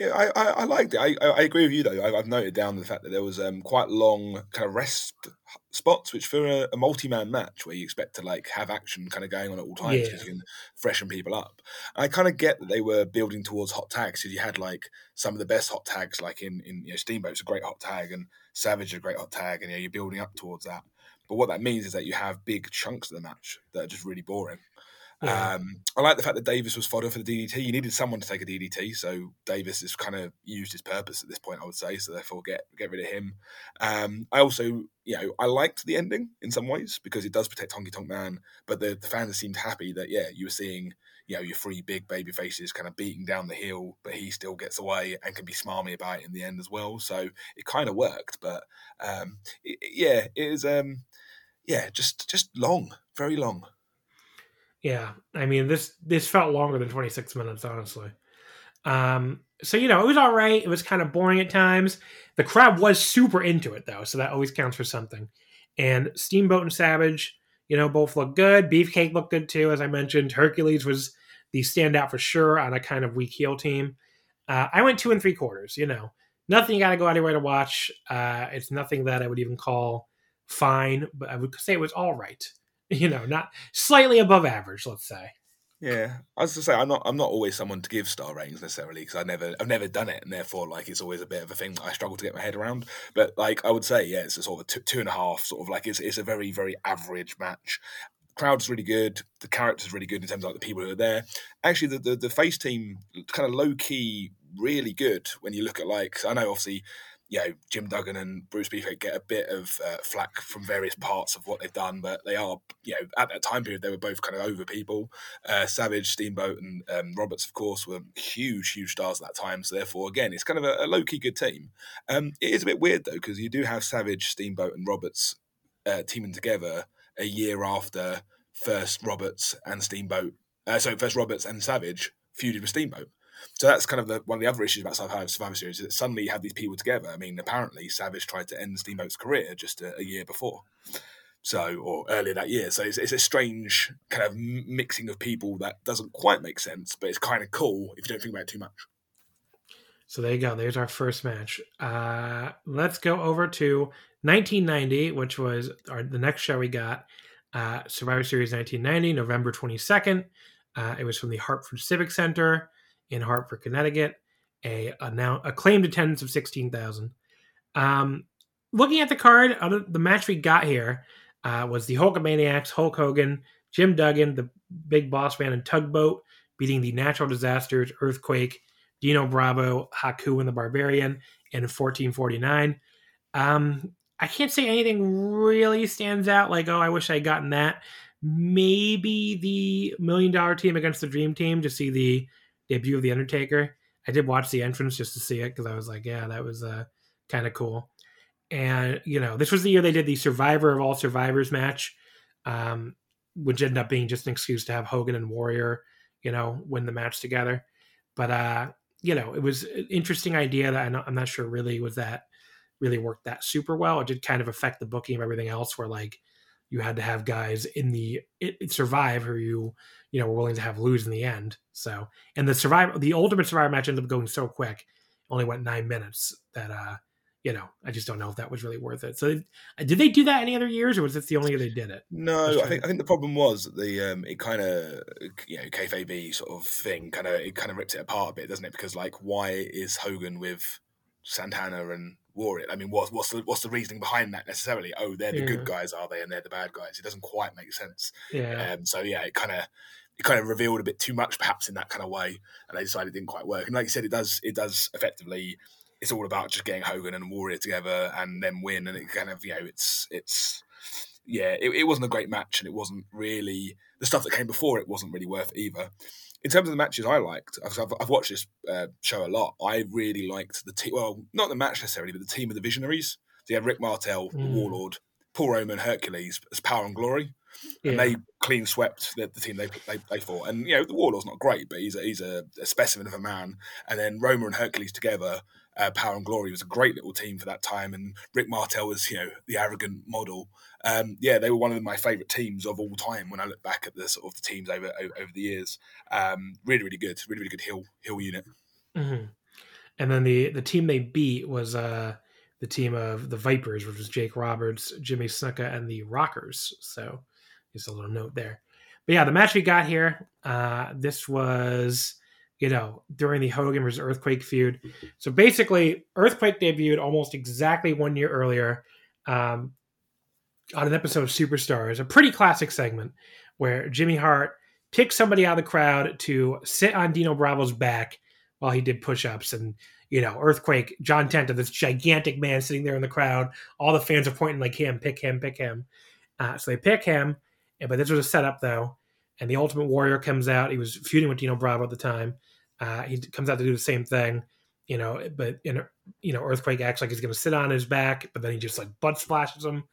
Yeah, I liked it. I agree with you, though. I've noted down the fact that there was quite long kind of rest spots, which for a multi-man match where you expect to like have action kind of going on at all times because you can freshen people up. And I kind of get that they were building towards hot tags, because you had like some of the best hot tags, like in Steamboat's a great hot tag and Savage a great hot tag, and you're building up towards that. But what that means is that you have big chunks of the match that are just really boring. Yeah. I like the fact that Davis was fodder for the DDT. You needed someone to take a DDT, so Davis has kind of used his purpose at this point, I would say, so therefore get rid of him. I also, I liked the ending in some ways because it does protect Honky Tonk Man, but the fans seemed happy that, you were seeing, your 3 big baby faces kind of beating down the heel, but he still gets away and can be smarmy about it in the end as well. So it kind of worked, but it is just long, very long. Yeah, I mean, this felt longer than 26 minutes, honestly. So, it was all right. It was kind of boring at times. The crowd was super into it, though, so that always counts for something. And Steamboat and Savage, both looked good. Beefcake looked good, too, as I mentioned. Hercules was the standout for sure on a kind of weak heel team. I went 2 3/4, Nothing you got to go out of your way to watch. It's nothing that I would even call fine, but I would say it was all right. Not slightly above average, let's say. Yeah, I was to say I'm not always someone to give star ratings necessarily, because I've never done it, and therefore like it's always a bit of a thing that I struggle to get my head around. But like I would say, it's a sort of 2 and a half, sort of like it's a very very average match. Crowd's really good. The character's really good in terms of like the people who are there. Actually, the face team kind of low key really good when you look at like I know obviously. Jim Duggan and Bruce Beefcake get a bit of flack from various parts of what they've done, but they are, at that time period, they were both kind of over people. Savage, Steamboat, and Roberts, of course, were huge, huge stars at that time. So therefore, again, it's kind of a low-key good team. It is a bit weird, though, because you do have Savage, Steamboat, and Roberts teaming together a year after first Roberts and Savage feuded with Steamboat. So that's kind of one of the other issues about Survivor Series, is that suddenly you have these people together. I mean, apparently Savage tried to end Steamboat's career just a year before, or earlier that year. So it's a strange kind of mixing of people that doesn't quite make sense, but it's kind of cool if you don't think about it too much. So there you go. There's our first match. Let's go over to 1990, which was the next show we got. Survivor Series 1990, November 22nd. It was from the Hartford Civic Center in Hartford, Connecticut. A claimed attendance of 16,000. Looking at the card, the match we got here was the Hulkamaniacs, Hulk Hogan, Jim Duggan, the Big Boss Man, and Tugboat beating the Natural Disasters, Earthquake, Dino Bravo, Haku, and the Barbarian in 1449. I can't say anything really stands out, like, oh, I wish I had gotten that. Maybe the $1 Million Team against the Dream Team to see the debut of The Undertaker. I did watch the entrance just to see it because I was like, yeah, that was kind of cool. And, you know, this was the year they did the Survivor of All Survivors match, which ended up being just an excuse to have Hogan and Warrior, you know, win the match together. But, you know, it was an interesting idea that I'm not sure really was that really worked that super well. It did kind of affect the booking of everything else, where like you had to have guys in it survive who you know were willing to have lose in the end. So, and the Ultimate Survivor match ended up going so quick, only went 9 minutes, that you know, I just don't know if that was really worth it. So did they do that any other years, or was this the only year they did it? No, I think the problem was that the it kind of, you know, kayfabe sort of thing kind of ripped it apart a bit, doesn't it? Because like, why is Hogan with Santana and Warrior? I mean, what's the reasoning behind that necessarily? Oh, they're the good guys, are they? And they're the bad guys. It doesn't quite make sense. Yeah. So yeah, it kind of revealed a bit too much, perhaps, in that kind of way, and they decided it didn't quite work. And like you said, it does effectively. It's all about just getting Hogan and Warrior together and then win. And it kind of, you know, it wasn't a great match, and it wasn't really the stuff that came before. It wasn't really worth it either. In terms of the matches I liked, I've watched this show a lot. I really liked the team, well, not the match necessarily, but the team of the Visionaries. So you had Rick Martel, the Warlord, Paul Roman, Hercules, as Power and Glory. Yeah. And they clean swept the team they fought. And, you know, the Warlord's not great, but he's a specimen of a man. And then Roma and Hercules together, Power and Glory was a great little team for that time. And Rick Martel was, you know, the arrogant model. Yeah, they were one of my favourite teams of all time when I look back at the sort of the teams over the years. Really, really good. Really, really good heel unit. Mm-hmm. And then the team they beat was the team of the Vipers, which was Jake Roberts, Jimmy Snuka, and the Rockers. So just a little note there. But yeah, the match we got here, this was, you know, during the Hogan versus Earthquake feud. So basically, Earthquake debuted almost exactly 1 year earlier on an episode of Superstars, a pretty classic segment where Jimmy Hart picked somebody out of the crowd to sit on Dino Bravo's back while he did push-ups. And, you know, Earthquake, John Tenta, this gigantic man sitting there in the crowd. All the fans are pointing like, him, pick him, pick him. So they pick him. But this was a setup, though. And the Ultimate Warrior comes out. He was feuding with Dino Bravo at the time. He comes out to do the same thing, you know, but, you know, Earthquake acts like he's going to sit on his back, but then he just like butt splashes him,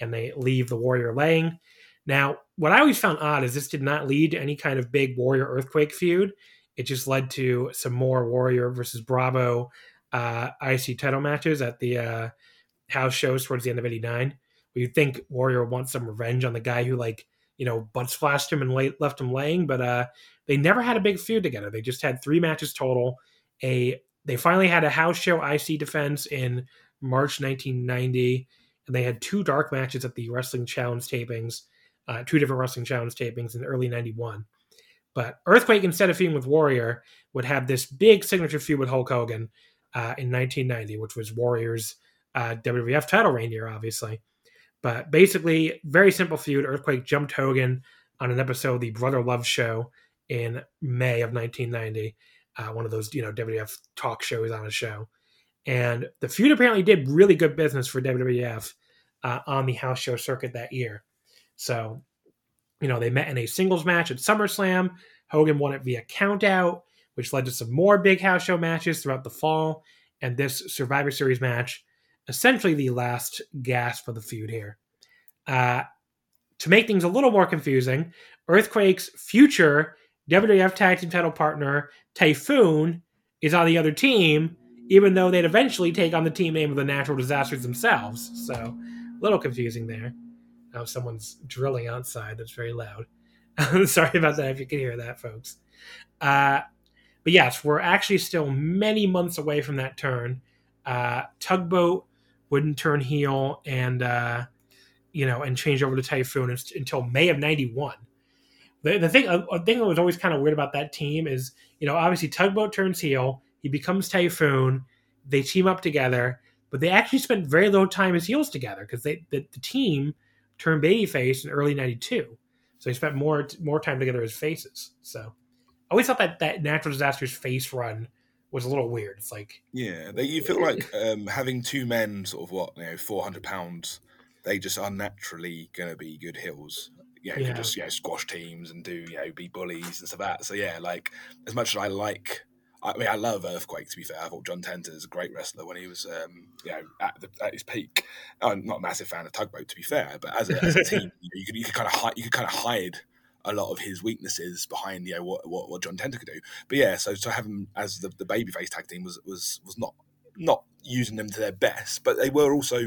and they leave the Warrior laying. Now, what I always found odd is this did not lead to any kind of big Warrior Earthquake feud. It just led to some more Warrior versus Bravo IC title matches at the house shows towards the end of 89. Where you'd think Warrior wants some revenge on the guy who, like, you know, butt splashed him and left him laying, but they never had a big feud together. They just had three matches total. They finally had a house show IC defense in March 1990, and they had two dark matches at the Wrestling Challenge tapings, two different Wrestling Challenge tapings in early 91. But Earthquake, instead of feuding with Warrior, would have this big signature feud with Hulk Hogan in 1990, which was Warrior's WWF title reign year, obviously. But basically, very simple feud. Earthquake jumped Hogan on an episode of the Brother Love Show in May of 1990, one of those, you know, WWF talk shows on a show. And the feud apparently did really good business for WWF on the house show circuit that year. So, you know, they met in a singles match at SummerSlam. Hogan won it via countout, which led to some more big house show matches throughout the fall. And this Survivor Series match, essentially the last gasp of the feud here. To make things a little more confusing, Earthquake's future WWF Tag Team title partner, Typhoon is on the other team, even though they'd eventually take on the team name of the Natural Disasters themselves. So, a little confusing there. Now someone's drilling outside. That's very loud. Sorry about that if you can hear that, folks. But yes, we're actually still many months away from that turn. Tugboat wouldn't turn heel and change over to Typhoon until May of 91. The thing that was always kind of weird about that team is, obviously Tugboat turns heel, he becomes Typhoon, they team up together, but they actually spent very little time as heels together because the team turned babyface in early 92. So they spent more time together as faces. So I always thought that Natural Disasters face run was a little weird. It's like... Yeah, you feel like having two men, 400 pounds, they just are naturally going to be good heels. You can just squash teams and do be bullies and stuff like that. So as much as I love Earthquake, to be fair. I thought John Tenter is a great wrestler when he was at his peak. I'm not a massive fan of Tugboat, to be fair, but as a team, you could kind of hide a lot of his weaknesses behind what John Tenter could do. But so having him as the babyface tag team was not using them to their best, but they were also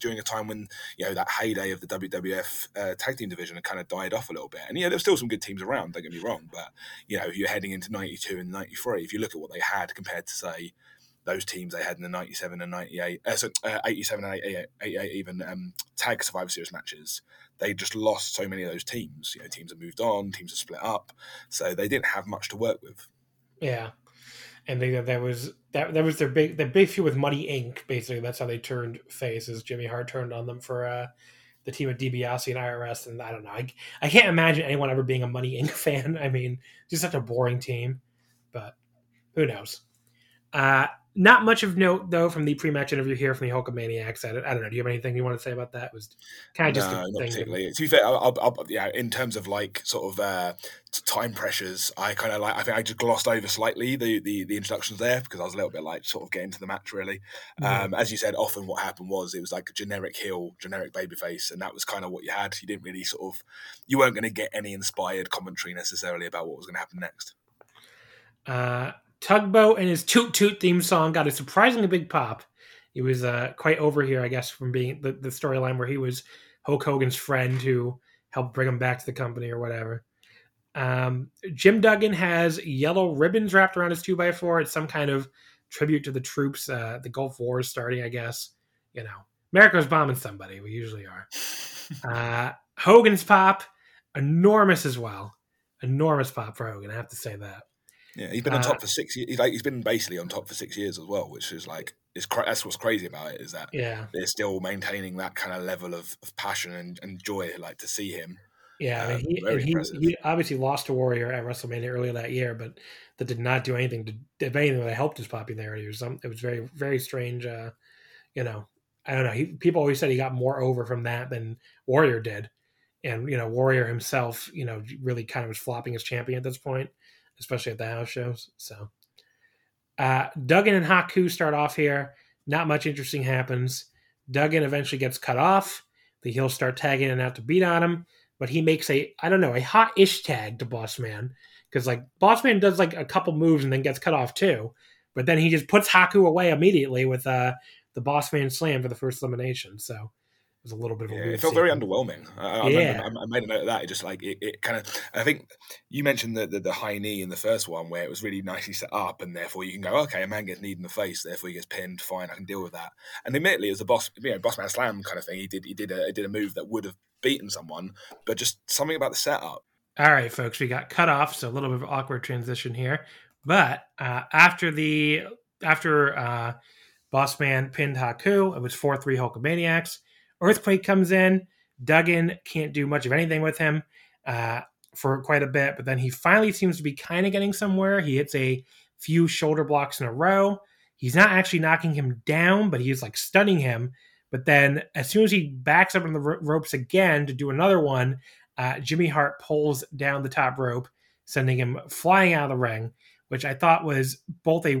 during a time when that heyday of the WWF tag team division had kind of died off a little bit, and there were still some good teams around, don't get me wrong, but if you're heading into 92 and 93, if you look at what they had compared to say those teams they had in the 97 and 98 87 and 88 even tag Survivor Series matches, they just lost so many of those teams. Teams have moved on, teams have split up, so they didn't have much to work with. And that was their big feud with Muddy Inc. Basically, that's how they turned faces. Jimmy Hart turned on them for the team of DiBiase and IRS, and I don't know. I can't imagine anyone ever being a Muddy Inc. fan. I mean, just such a boring team. But who knows? Not much of note though from the pre-match interview here from the Hulkamaniacs. I don't know. Do you have anything you want to say about that? It was kind of just no, not particularly. To be fair, in terms of time pressures, I think I just glossed over slightly the introductions there because I was a little bit getting to the match really. Mm-hmm. As you said, often what happened was it was like a generic heel, generic babyface, and that was kind of what you had. You didn't really you weren't going to get any inspired commentary necessarily about what was going to happen next. Tugboat and his Toot Toot theme song got a surprisingly big pop. It was quite over here, I guess, from being the storyline where he was Hulk Hogan's friend who helped bring him back to the company or whatever. Jim Duggan has yellow ribbons wrapped around his 2x4. It's some kind of tribute to the troops. The Gulf War is starting, I guess. America's bombing somebody. We usually are. Hogan's pop, enormous as well. Enormous pop for Hogan, I have to say that. Yeah, he's been on top for 6 years. He's been basically on top for 6 years as well, which is that's what's crazy about it, is that they're still maintaining that kind of level of passion and joy, to see him. Yeah, I mean, he obviously lost to Warrior at WrestleMania earlier that year, but that did not do anything that helped his popularity or something. It was very, very strange. I don't know. People always said he got more over from that than Warrior did, and Warrior himself, really kind of was flopping as champion at this point, especially at the house shows. So Duggan and Haku start off here. Not much interesting happens. Duggan eventually gets cut off. The heels start tagging and out to beat on him, but he makes a hot-ish tag to Boss Man because Boss Man does a couple moves and then gets cut off too, but then he just puts Haku away immediately with the Boss Man slam for the first elimination. So was a little bit of a it felt scene. Very underwhelming. I made a note of that. It just it kind of, I think you mentioned the high knee in the first one where it was really nicely set up, and therefore you can go, okay, a man gets kneed in the face, therefore he gets pinned, fine, I can deal with that. And admittedly, as a boss, boss man slam kind of thing, he did a move that would have beaten someone, but just something about the setup. All right, folks, we got cut off, so a little bit of an awkward transition here. But after Boss Man pinned Haku, it was 4-3 Hulkamaniacs. Earthquake comes in. Duggan can't do much of anything with him for quite a bit, but then he finally seems to be kind of getting somewhere. He hits a few shoulder blocks in a row. He's not actually knocking him down, but he's stunning him. But then as soon as he backs up on the ropes again to do another one, Jimmy Hart pulls down the top rope, sending him flying out of the ring, which I thought was both a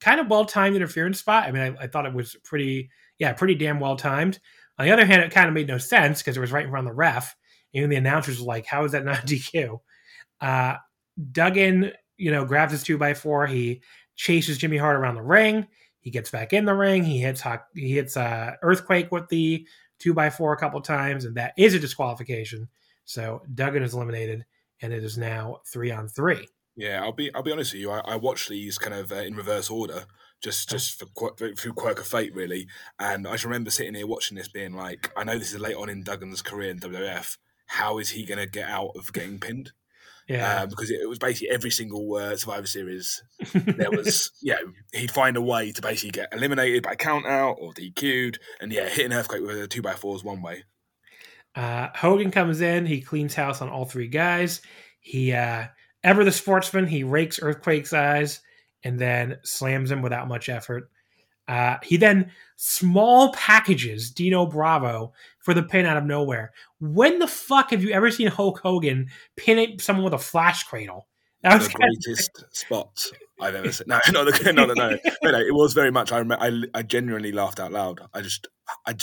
kind of well-timed interference spot. I mean, I thought it was pretty damn well timed. On the other hand, it kind of made no sense because it was right in front of the ref. Even the announcers were like, how is that not DQ? Duggan you know, grabs his 2x4. He chases Jimmy Hart around the ring. He gets back in the ring. He hits Earthquake with the 2x4 a couple times, and that is a disqualification. So Duggan is eliminated, and it is now 3-on-3. Yeah, I'll be honest with you. I watched these kind of in reverse order, just through quirk of fate, really. And I just remember sitting here watching this, being like, I know this is late on in Duggan's career in WWF. How is he going to get out of getting pinned? Yeah, because it was basically every single Survivor Series. There was, he'd find a way to basically get eliminated by count out or DQ'd, and hitting Earthquake with a 2x4 is one way. Hogan comes in, he cleans house on all three guys. He, ever the sportsman, he rakes Earthquake's eyes and then slams him without much effort. He then small packages Dino Bravo for the pin out of nowhere. When the fuck have you ever seen Hulk Hogan pin someone with a flash cradle? That was the greatest spot I've ever seen. No. It was very much. I genuinely laughed out loud. I just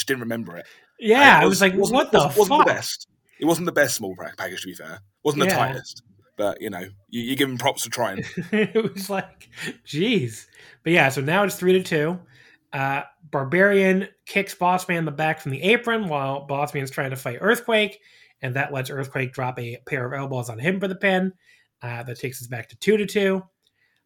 didn't remember it. Yeah, I was like, what the fuck? Wasn't the best. It wasn't the best small package, to be fair. It wasn't the tightest. But, you give him props for trying. It was like, jeez. But, so now it's 3-2. Barbarian kicks Boss Man in the back from the apron while Boss Man's trying to fight Earthquake, and that lets Earthquake drop a pair of elbows on him for the pin. That takes us back to 2-2.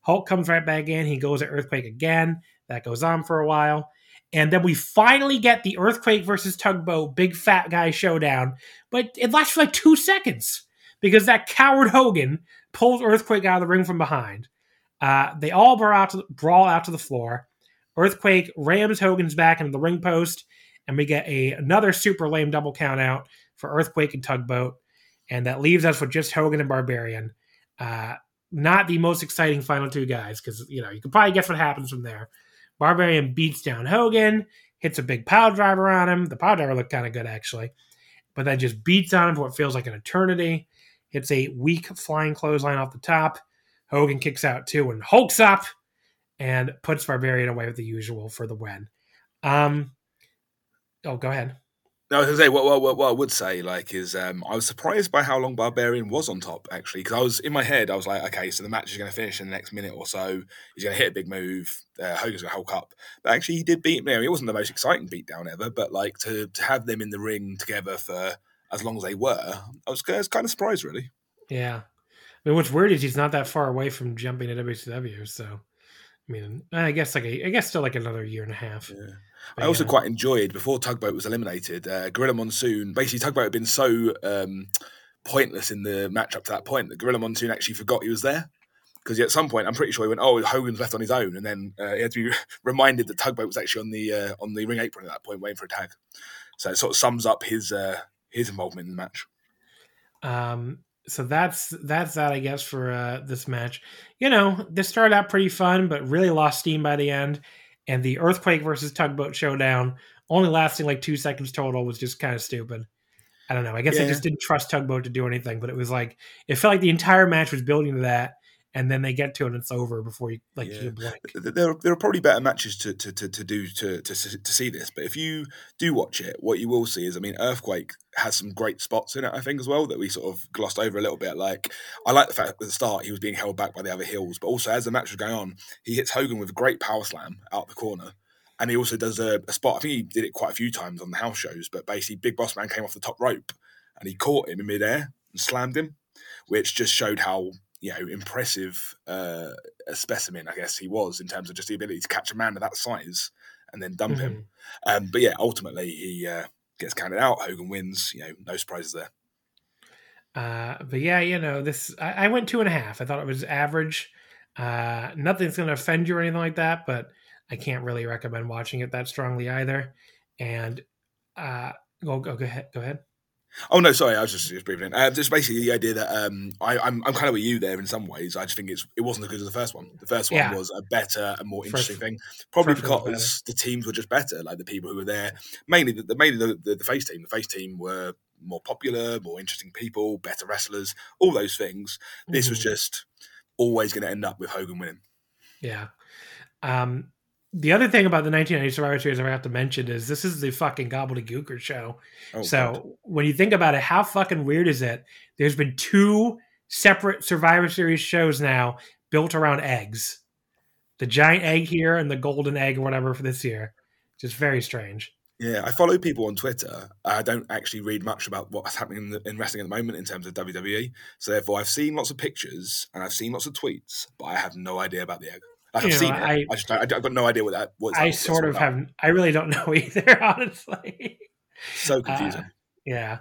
Hulk comes right back in. He goes at Earthquake again. That goes on for a while. And then we finally get the Earthquake versus Tugboat big fat guy showdown. But it lasts for 2 seconds because that coward Hogan pulls Earthquake out of the ring from behind. They all brawl out to the floor. Earthquake rams Hogan's back into the ring post, and we get another super lame double count out for Earthquake and Tugboat. And that leaves us with just Hogan and Barbarian. Not the most exciting final two guys, because, you can probably guess what happens from there. Barbarian beats down Hogan, hits a big pile driver on him. The pile driver looked kind of good, actually. But then just beats on him for what feels like an eternity. Hits a weak flying clothesline off the top. Hogan kicks out too and hulks up and puts Barbarian away with the usual for the win. Go ahead. No, I was going to say, what I would say is I was surprised by how long Barbarian was on top, actually, because in my head I was like, okay, so the match is going to finish in the next minute or so. He's going to hit a big move. Hogan's going to hulk up. But actually, he did beat me. I mean, it wasn't the most exciting beatdown ever, but to have them in the ring together for as long as they were, I was kind of surprised, really. Yeah. I mean, what's weird is he's not that far away from jumping at WCW, so... I mean, I guess still another year and a half. Yeah. But, I also quite enjoyed, before Tugboat was eliminated, Gorilla Monsoon, basically Tugboat had been so pointless in the match up to that point that Gorilla Monsoon actually forgot he was there. Because at some point, I'm pretty sure he went, oh, Hogan's left on his own. And then he had to be reminded that Tugboat was actually on the ring apron at that point, waiting for a tag. So it sort of sums up his involvement in the match. So that's that, I guess, for this match. This started out pretty fun, but really lost steam by the end. And the Earthquake versus Tugboat showdown, only lasting 2 seconds total, was just kind of stupid. I don't know. I guess they just didn't trust Tugboat to do anything, but it was it felt like the entire match was building to that. And then they get to it and it's over before you you blink. There are probably better matches to do to see this. But if you do watch it, what you will see is, Earthquake has some great spots in it, I think, as well, that we sort of glossed over a little bit. I like the fact that at the start he was being held back by the other heels. But also, as the match was going on, he hits Hogan with a great power slam out the corner. And he also does a spot. I think he did it quite a few times on the house shows. But basically, Big Boss Man came off the top rope and he caught him in midair and slammed him, which just showed how... impressive a specimen, I guess, he was in terms of just the ability to catch a man of that size and then dump him. But ultimately he gets counted out. Hogan wins. No surprises there. This I went 2.5. I thought it was average. Nothing's going to offend you or anything like that, but I can't really recommend watching it that strongly either. And go ahead. Oh no, sorry, I was just breathing in. Just basically the idea that I'm kind of with you there in some ways. I just think it wasn't as good as the first one. The first one was a better and more interesting thing, probably because the teams were just better. The people who were there, mainly the face team. The face team were more popular, more interesting people, better wrestlers, all those things. This was just always going to end up with Hogan winning. Yeah. The other thing about the 1990 Survivor Series I have to mention is this is the fucking gobbledygooker show. Oh, so God. When you think about it, how fucking weird is it? There's been 2 separate Survivor Series shows now built around eggs. The giant egg here and the golden egg or whatever for this year. Just very strange. Yeah, I follow people on Twitter. I don't actually read much about what's happening in wrestling at the moment in terms of WWE. So therefore, I've seen lots of pictures and I've seen lots of tweets, but I have no idea about the egg. I've seen it. I've got no idea what that was. I sort of have. I really don't know either, honestly. So confusing. Yeah.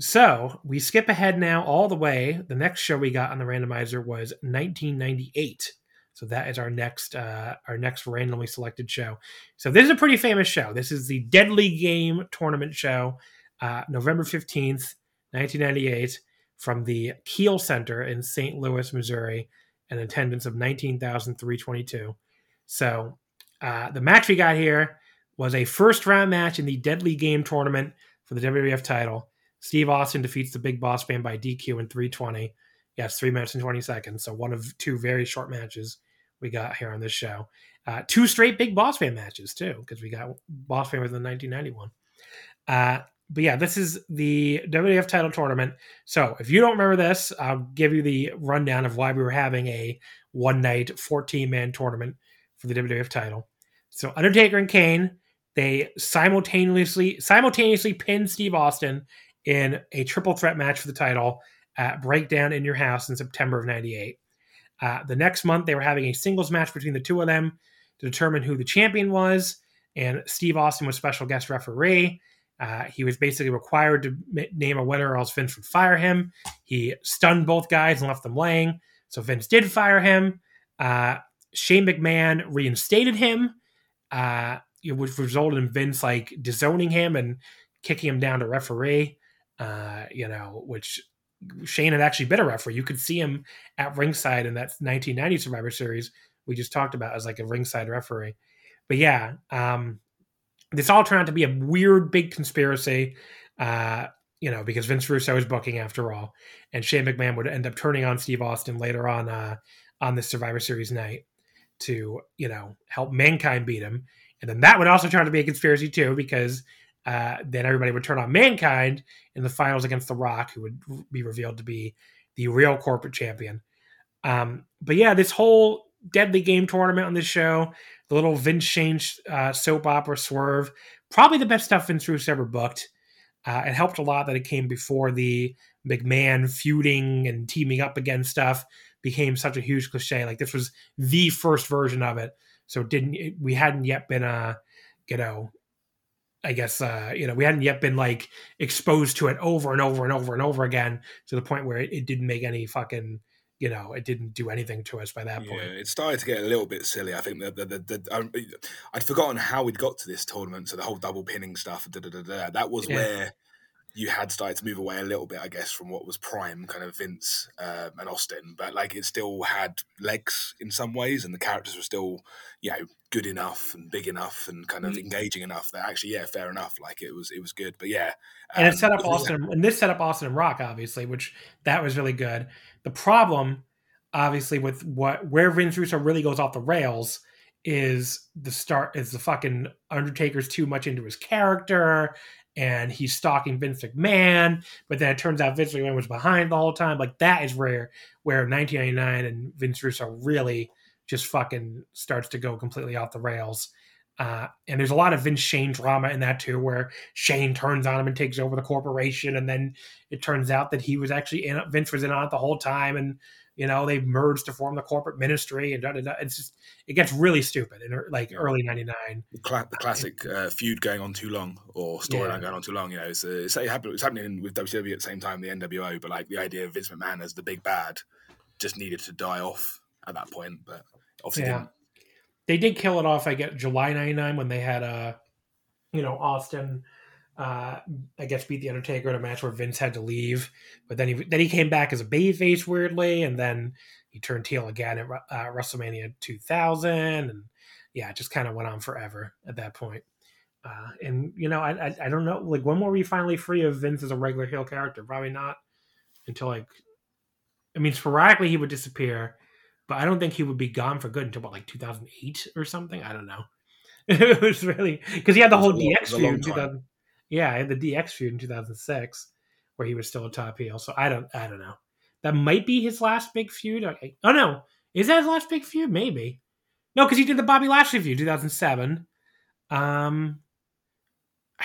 So we skip ahead now all the way. The next show we got on the randomizer was 1998. So that is our next randomly selected show. So this is a pretty famous show. This is the Deadly Game Tournament show, November 15th, 1998, from the Kiel Center in St. Louis, Missouri, an attendance of 19,322. So the match we got here was a first-round match in the Deadly Game Tournament for the WWF title. Steve Austin defeats the Big Boss Man by DQ in 3:20. Yes, 3 minutes and 20 seconds. So one of two very short matches we got here on this show. Two straight Big Boss Man matches, too, because we got Boss Man with the 1991. But yeah, this is the WWF title tournament. So if you don't remember this, I'll give you the rundown of why we were having a one-night 14-man tournament for the WWF title. So Undertaker and Kane, they simultaneously pinned Steve Austin in a triple threat match for the title at Breakdown in Your House in September of 98. The next month, they were having a singles match between the two of them to determine who the champion was, and Steve Austin was special guest referee. He was basically required to name a winner or else Vince would fire him. He stunned both guys and left them laying, so Vince did fire him. Shane McMahon reinstated him, which resulted in Vince like disowning him and kicking him down to referee, which Shane had actually been a referee. You could see him at ringside in that 1990 Survivor Series we just talked about as like a ringside referee. But yeah, this all turned out to be a weird big conspiracy, because Vince Russo is booking after all, and Shane McMahon would end up turning on Steve Austin later on this Survivor Series night to, help Mankind beat him. And then that would also turn out to be a conspiracy too, because then everybody would turn on Mankind in the finals against The Rock, who would be revealed to be the real corporate champion. But yeah, this whole Deadly Game tournament on this show, the little Vince Shane soap opera swerve, probably the best stuff Vince Russo ever booked. It helped a lot that it came before the McMahon feuding and teaming up against stuff became such a huge cliche. Like this was the first version of it, so we hadn't yet been we hadn't yet been like exposed to it over and over and over and over again to the point where it didn't make any fucking, it didn't do anything to us by that point. It started to get a little bit silly. I think I'd forgotten how we'd got to this tournament. So the whole double pinning stuff, that was where you had started to move away a little bit, I guess, from what was prime kind of Vince and Austin, but like it still had legs in some ways, and the characters were still, good enough and big enough and kind of engaging enough that actually, fair enough. Like it was good, but yeah. And it set up Austin, and this set up Austin and Rock, obviously, which that was really good. The problem, obviously, with where Vince Russo really goes off the rails is the fucking Undertaker's too much into his character. And he's stalking Vince McMahon, but then it turns out Vince McMahon was behind the whole time. Like that is where 1999 and Vince Russo really just fucking starts to go completely off the rails. And there's a lot of Vince Shane drama in that too, where Shane turns on him and takes over the corporation, and then it turns out that he was actually in Vince was in on it the whole time, and they merged to form the corporate ministry, and it's just it gets really stupid in early '99. The classic feud going on too long, or storyline going on too long. It's happening with WWE at the same time, the NWO, but like the idea of Vince McMahon as the big bad just needed to die off at that point, but obviously didn't. They did kill it off. I get July '99 when they had Austin. I guess beat the Undertaker in a match where Vince had to leave, but then he came back as a babyface weirdly, and then he turned heel again at WrestleMania 2000, and it just kind of went on forever at that point. I don't know, like when were we finally free of Vince as a regular heel character? Probably not until sporadically he would disappear, but I don't think he would be gone for good until 2008 or something. I don't know. It was really because he had the whole DX feud. Yeah, I had the DX feud in 2006 where he was still a top heel. So I don't know. That might be his last big feud. Oh, no. Is that his last big feud? Maybe. No, because he did the Bobby Lashley feud, 2007. I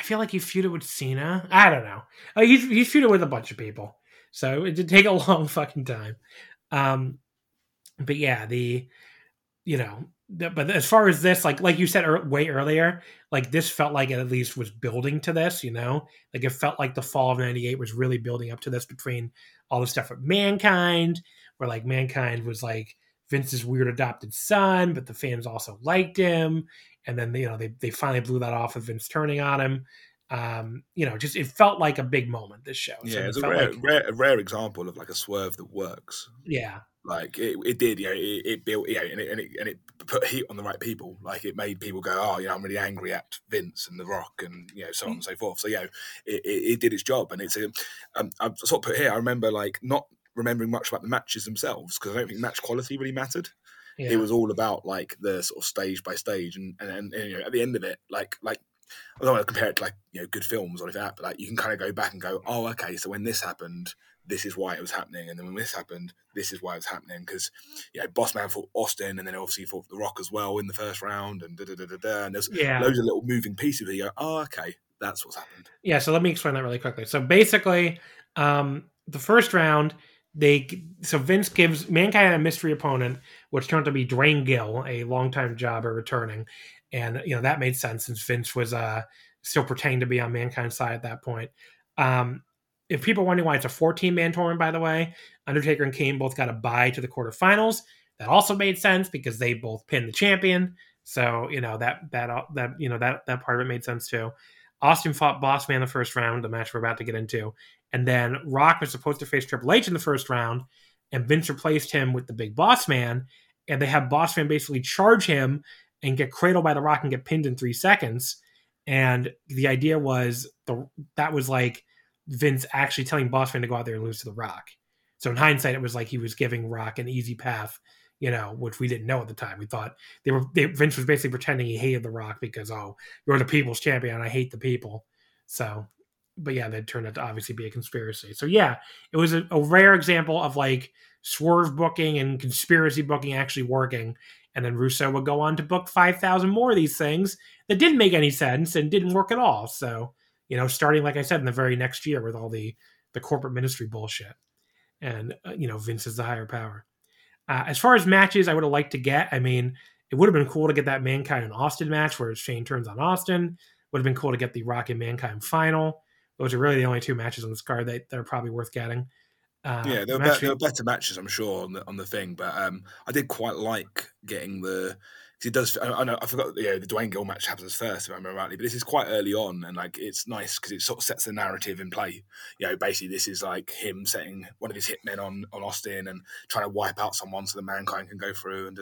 feel like he feuded with Cena. I don't know. He feuded with a bunch of people. So it did take a long fucking time. But yeah, but as far as this, like you said way earlier, like this felt like it at least was building to this, you know? Like it felt like the fall of 98 was really building up to this between all the stuff with Mankind, where like Mankind was like Vince's weird adopted son, but the fans also liked him. And then, they finally blew that off of Vince turning on him. Just it felt like a big moment, this show. Yeah, so it's a rare example of like a swerve that works. Yeah. Like it did, it built, and it put heat on the right people. Like it made people go, oh, I'm really angry at Vince and The Rock and, so on and so forth. So, it did its job. And it's, I've sort of put here, I remember like not remembering much about the matches themselves because I don't think match quality really mattered. Yeah. It was all about like the sort of stage by stage, and at the end of it, like I don't want to compare it to good films or anything like that, but like you can kind of go back and go, oh, okay, so when this happened, this is why it was happening, and then when this happened, this is why it was happening, because Boss Man fought Austin, and then obviously he fought The Rock as well in the first round, and and there's loads of little moving pieces where you go, oh, okay, that's what's happened. Yeah, so let me explain that really quickly. So basically, the first round. Vince gives Mankind a mystery opponent, which turned out to be Drain Gill, a longtime jobber returning, and that made sense since Vince was still pretending to be on Mankind's side at that point. If people are wondering why it's a 14-man tournament, by the way, Undertaker and Kane both got a bye to the quarterfinals. That also made sense because they both pinned the champion, so that part of it made sense too. Austin fought Boss Man in the first round, the match we're about to get into. And then Rock was supposed to face Triple H in the first round, and Vince replaced him with the Big Boss Man, and they have Boss Man basically charge him and get cradled by the Rock and get pinned in 3 seconds. And the idea was that was like Vince actually telling Boss Man to go out there and lose to the Rock. So in hindsight, it was like he was giving Rock an easy path, which we didn't know at the time. We thought Vince was basically pretending he hated the Rock because, oh, you're the people's champion, and I hate the people. So. But yeah, that turned out to obviously be a conspiracy. So yeah, it was a rare example of like swerve booking and conspiracy booking actually working. And then Russo would go on to book 5,000 more of these things that didn't make any sense and didn't work at all. So, starting, like I said, in the very next year with all the corporate ministry bullshit and, Vince is the higher power. As far as matches I would have liked to get, I mean, it would have been cool to get that Mankind and Austin match where Shane turns on Austin. Would have been cool to get the Rock and Mankind final. Those are really the only two matches on this card that are probably worth getting. There were better matches, I'm sure, on the thing. But I did quite like getting the. Cause it does. I know I forgot. The Dwayne Gill match happens first, if I remember rightly. But this is quite early on, and like it's nice because it sort of sets the narrative in play. Basically this is like him setting one of his hitmen on Austin and trying to wipe out someone so the Mankind can go through. And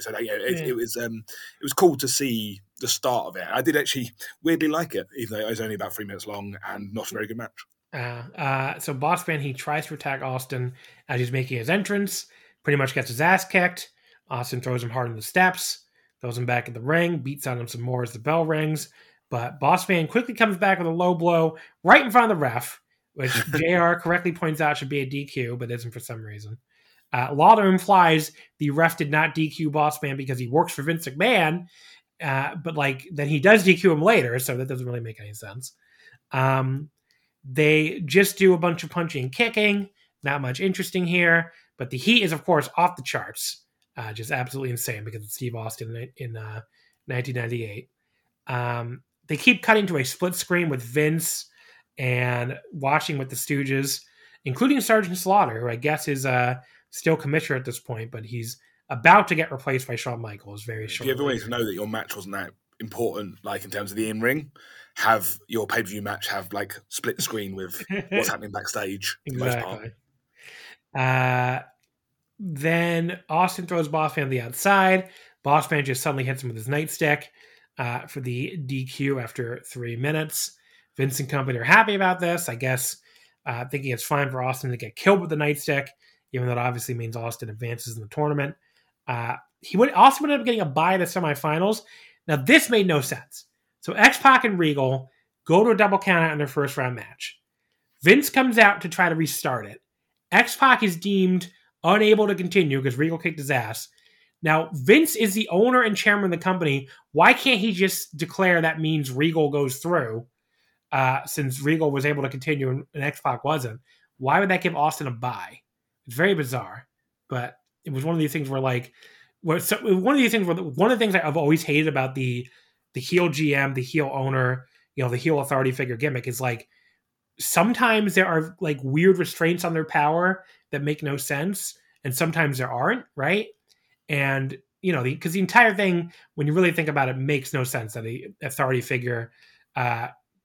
so it was cool to see the start of it. I did actually weirdly like it, even though it was only about 3 minutes long and not a very good match. So Boss Man, he tries to attack Austin as he's making his entrance. Pretty much gets his ass kicked. Austin throws him hard in the steps. Throws him back in the ring, beats on him some more as the bell rings, but Boss Man quickly comes back with a low blow right in front of the ref, which JR correctly points out should be a DQ, but isn't for some reason. Lawler implies the ref did not DQ Boss Man because he works for Vince McMahon, but then he does DQ him later, so that doesn't really make any sense. They just do a bunch of punching and kicking, not much interesting here, but the heat is, of course, off the charts. Just absolutely insane because it's Steve Austin in 1998. They keep cutting to a split screen with Vince and watching with the Stooges, including Sergeant Slaughter, who I guess is still commissioner at this point, but he's about to get replaced by Shawn Michaels very shortly. Do you ever want to know that your match wasn't that important, like in terms of the in-ring? Have your pay-per-view match have like split screen with what's happening backstage. Exactly. Then Austin throws Boss Man to the outside. Boss Man just suddenly hits him with his nightstick for the DQ after 3 minutes. Vince and company are happy about this, I guess, thinking it's fine for Austin to get killed with the nightstick, even though it obviously means Austin advances in the tournament. Austin would end up getting a bye to the semifinals. Now, this made no sense. So X-Pac and Regal go to a double countout in their first round match. Vince comes out to try to restart it. X-Pac is deemed unable to continue because Regal kicked his ass. Now, Vince is the owner and chairman of the company. Why can't he just declare that means Regal goes through, since Regal was able to continue and X-Pac wasn't? Why would that give Austin a bye? It's very bizarre, but it was one of these things where, like, one of the things I've always hated about the heel GM, the heel owner, you know, the heel authority figure gimmick is, like, sometimes there are, like, weird restraints on their power that make no sense, and sometimes there aren't, right? And, you know, because the entire thing, when you really think about it, makes no sense that the authority figure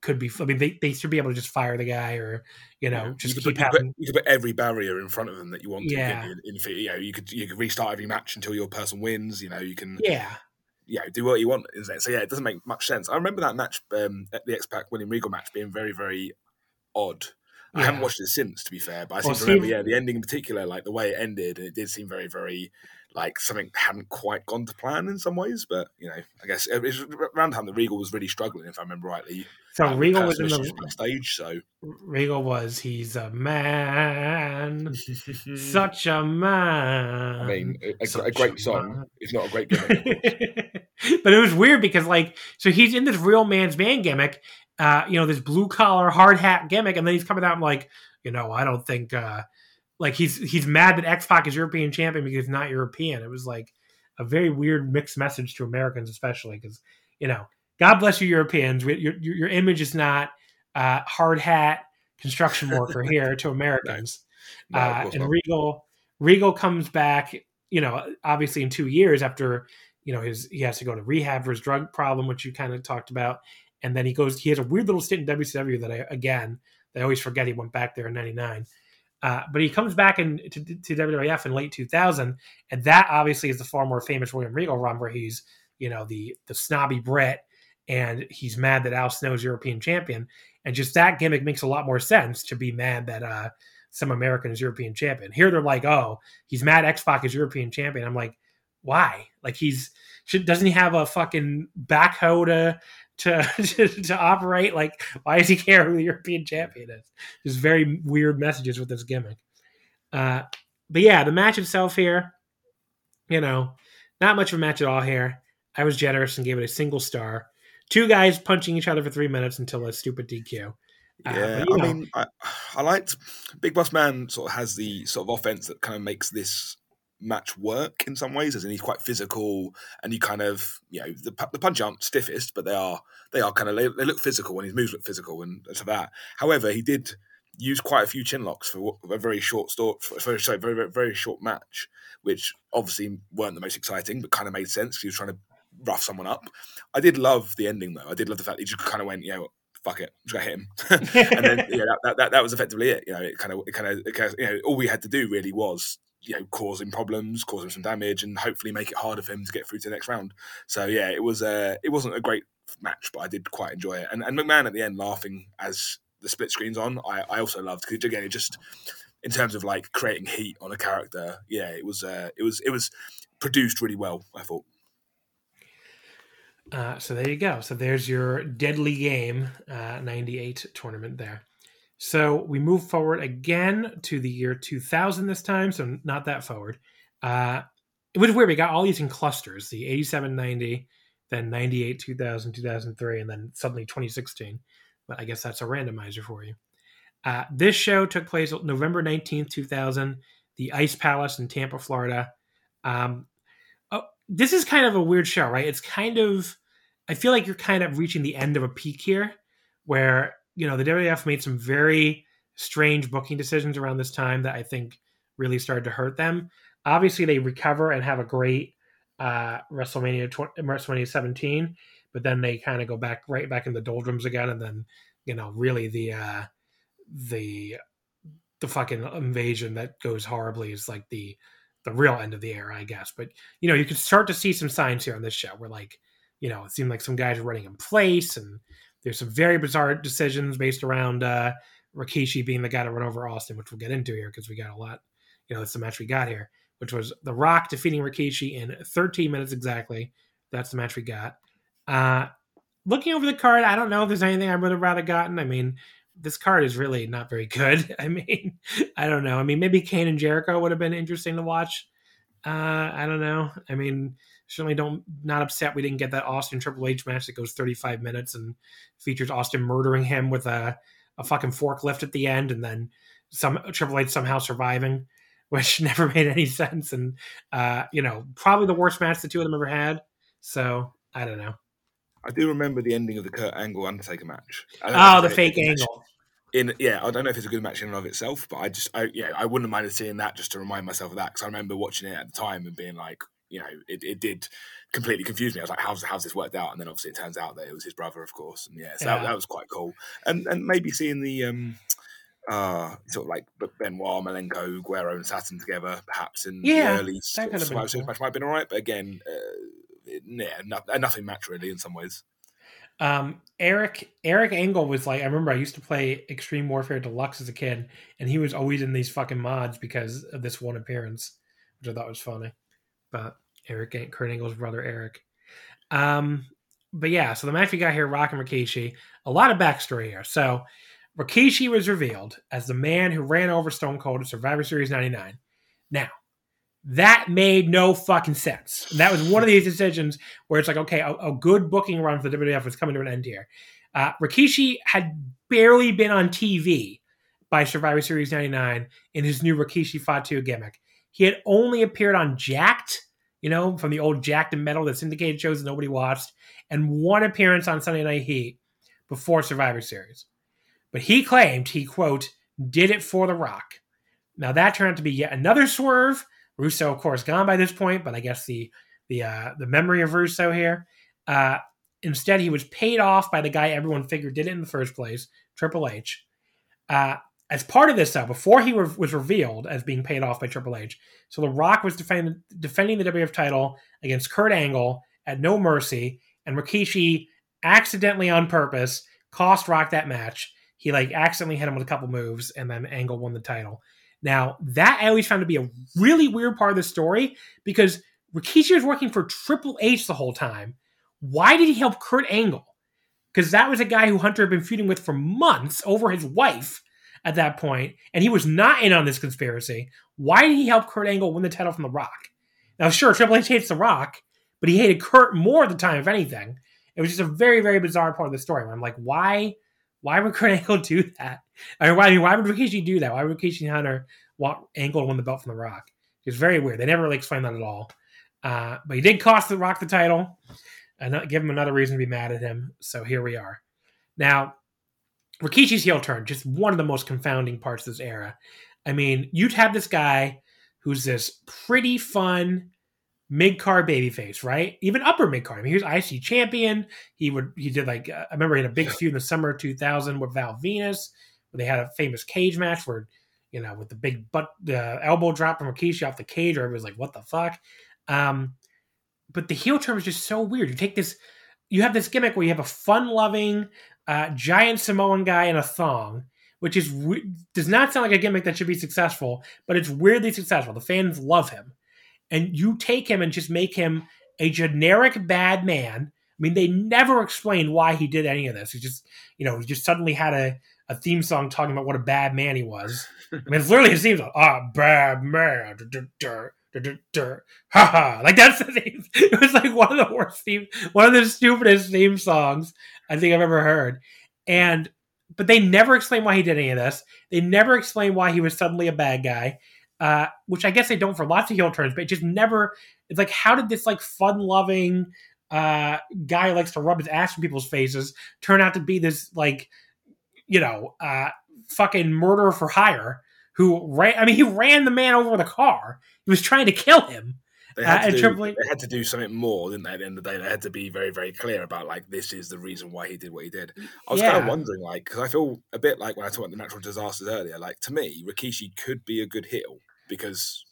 could be. I mean, they should be able to just fire the guy, or, you know, just keep having. You could put every barrier in front of them that you want. Yeah. You know, you could restart every match until your person wins. You know, you can. Yeah. Yeah, you know, do what you want. Isn't it? So yeah, it doesn't make much sense. I remember that match, the X-Pac William Regal match, being very, very odd. Yeah. I haven't watched it since, to be fair, but I seem to remember, the ending in particular, like the way it ended, and it did seem very, very, like, something hadn't quite gone to plan in some ways, but, you know, I guess it was around the time that Regal was really struggling, if I remember rightly. So Regal was in the stage, so. Regal was, he's a man, such a man. I mean, a great song. It's not a great gimmick. But it was weird because, like, so he's in this real man's man gimmick, you know, this blue collar hard hat gimmick, and then he's coming out and, like, you know, I don't think, like, he's mad that X-Pac is European champion because he's not European. It was like a very weird mixed message to Americans, especially because, you know, God bless you, Europeans. Your image is not hard hat construction worker here to Americans. No, and Regal comes back, you know, obviously in 2 years after, you know, he has to go to rehab for his drug problem, which you kind of talked about. And then he has a weird little stint in WCW that I always forget he went back there in 99. But he comes back to WWF in late 2000. And that obviously is the far more famous William Regal run where he's, you know, the snobby Brit. And he's mad that Al Snow's European champion. And just that gimmick makes a lot more sense to be mad that some American is European champion. Here they're like, oh, he's mad X-Pac is European champion. I'm like, why? Like, doesn't he have a fucking backhoe to operate? Like, why does he care who the European champion is? There's very weird messages with this gimmick. But yeah, the match itself here, you know, not much of a match at all here. I was generous and gave it a single star. Two guys punching each other for 3 minutes until a stupid DQ. Yeah, I mean, I liked Big Boss Man sort of has the sort of offense that kind of makes this match work in some ways, as in he's quite physical, and you kind of, you know, the punch aren't stiffest, but they are kind of, they look physical, and his moves look physical, and to that. However, he did use quite a few chin locks for a very short very short match, which obviously weren't the most exciting, but kind of made sense because he was trying to rough someone up. I did love the ending though. I did love the fact that he just kind of went, you know, fuck it, I'm just gonna hit him, and then yeah, that was effectively it. You know, it kind of, you know, all we had to do really was, you know, cause him some damage, and hopefully make it harder for him to get through to the next round. So yeah, it wasn't a great match, but I did quite enjoy it. And McMahon at the end laughing as the split screen's on, I also loved, because again, it just in terms of like creating heat on a character, yeah, it was produced really well, I thought. So there you go. So there's your Deadly Game 98 tournament there. So we move forward again to the year 2000 this time, so not that forward. It was weird. We got all these in clusters, the 87, 90, then 98, 2000, 2003, and then suddenly 2016. But I guess that's a randomizer for you. This show took place November 19th, 2000, the Ice Palace in Tampa, Florida. This is kind of a weird show, right? It's kind of, I feel like you're kind of reaching the end of a peak here where, you know, the WWF made some very strange booking decisions around this time that I think really started to hurt them. Obviously, they recover and have a great WrestleMania 17, but then they kind of go back right back in the doldrums again, and then, you know, really the fucking invasion that goes horribly is like the real end of the era, I guess. But, you know, you can start to see some signs here on this show where, like, you know, it seemed like some guys were running in place, and there's some very bizarre decisions based around Rikishi being the guy to run over Austin, which we'll get into here because we got a lot. You know, that's the match we got here, which was The Rock defeating Rikishi in 13 minutes exactly. That's the match we got. Looking over the card, I don't know if there's anything I would have rather gotten. I mean, this card is really not very good. I mean, I don't know. I mean, maybe Kane and Jericho would have been interesting to watch. I don't know. I mean, certainly not upset we didn't get that Austin Triple H match that goes 35 minutes and features Austin murdering him with a fucking forklift at the end, and then Triple H somehow surviving, which never made any sense. And, probably the worst match the two of them ever had. So, I don't know. I do remember the ending of the Kurt Angle Undertaker match. Oh, the fake angle. I don't know if it's a good match in and of itself, but I wouldn't mind seeing that just to remind myself of that, because I remember watching it at the time and being like, it did completely confuse me. I was like, how's this worked out? And then obviously it turns out that it was his brother, of course. And That was quite cool. And maybe seeing the sort of like Benoit, Malenko, Guerrero and Saturn together, perhaps in the early Survivor Series match might have been all right, but again... nothing match really in some ways. Eric Angle was like, I remember I used to play Extreme Warfare Deluxe as a kid, and he was always in these fucking mods because of this one appearance, which I thought was funny. But Kurt Angle's brother Eric. So the match we got here, Rock and Rikishi. A lot of backstory here. So Rikishi was revealed as the man who ran over Stone Cold at Survivor Series 99. Now, that made no fucking sense. That was one of these decisions where it's like, okay, a good booking run for the WWF was coming to an end here. Rikishi had barely been on TV by Survivor Series 99 in his new Rikishi Fatu gimmick. He had only appeared on Jacked, from the old Jacked and Metal, the syndicated shows that nobody watched, and one appearance on Sunday Night Heat before Survivor Series. But he claimed he, quote, did it for The Rock. Now that turned out to be yet another swerve. Russo, of course, gone by this point, but I guess the memory of Russo here. Instead, he was paid off by the guy everyone figured did it in the first place, Triple H. As part of this, though, before he was revealed as being paid off by Triple H, so The Rock was defending the WWF title against Kurt Angle at No Mercy, and Rikishi accidentally, on purpose, cost Rock that match. He accidentally hit him with a couple moves, and then Angle won the title. Now, that I always found to be a really weird part of the story, because Rikishi was working for Triple H the whole time. Why did he help Kurt Angle? Because that was a guy who Hunter had been feuding with for months over his wife at that point, and he was not in on this conspiracy. Why did he help Kurt Angle win the title from The Rock? Now, sure, Triple H hates The Rock, but he hated Kurt more at the time, if anything. It was just a very, very bizarre part of the story, where I'm like, why would Kurt Angle do that? Why would Rikishi do that? Why would Rikishi and Hunter want Angle to win the belt from The Rock? It's very weird. They never really explained that at all. But he did cost The Rock the title and give him another reason to be mad at him. So here we are. Now, Rikishi's heel turn, just one of the most confounding parts of this era. I mean, you'd have this guy who's this pretty fun mid-card babyface, right? Even upper mid-card. I mean, he was IC champion. I remember he had a big feud in the summer of 2000 with Val Venis. They had a famous cage match where, with the big elbow drop from Rikishi off the cage, where everybody's like, what the fuck? But the heel turn was just so weird. You have this gimmick where you have a fun-loving giant Samoan guy in a thong, which does not sound like a gimmick that should be successful, but it's weirdly successful. The fans love him. And you take him and just make him a generic bad man. I mean, they never explained why he did any of this. He just, he just suddenly had a theme song talking about what a bad man he was. I mean, it's literally his theme song. Ah, bad man. Ha ha. That's the theme. It was one of the worst themes, one of the stupidest theme songs I think I've ever heard. But they never explain why he did any of this. They never explain why he was suddenly a bad guy. Which I guess they don't for lots of heel turns, but it just never, it's like, how did this fun-loving guy who likes to rub his ass in people's faces turn out to be this fucking murderer for hire he ran the man over with a car. He was trying to kill him. They had to do something more, didn't they? At the end of the day, they had to be very, very clear about this is the reason why he did what he did. I was kind of wondering, because I feel a bit like when I talked about the natural disasters earlier, to me, Rikishi could be a good heel because,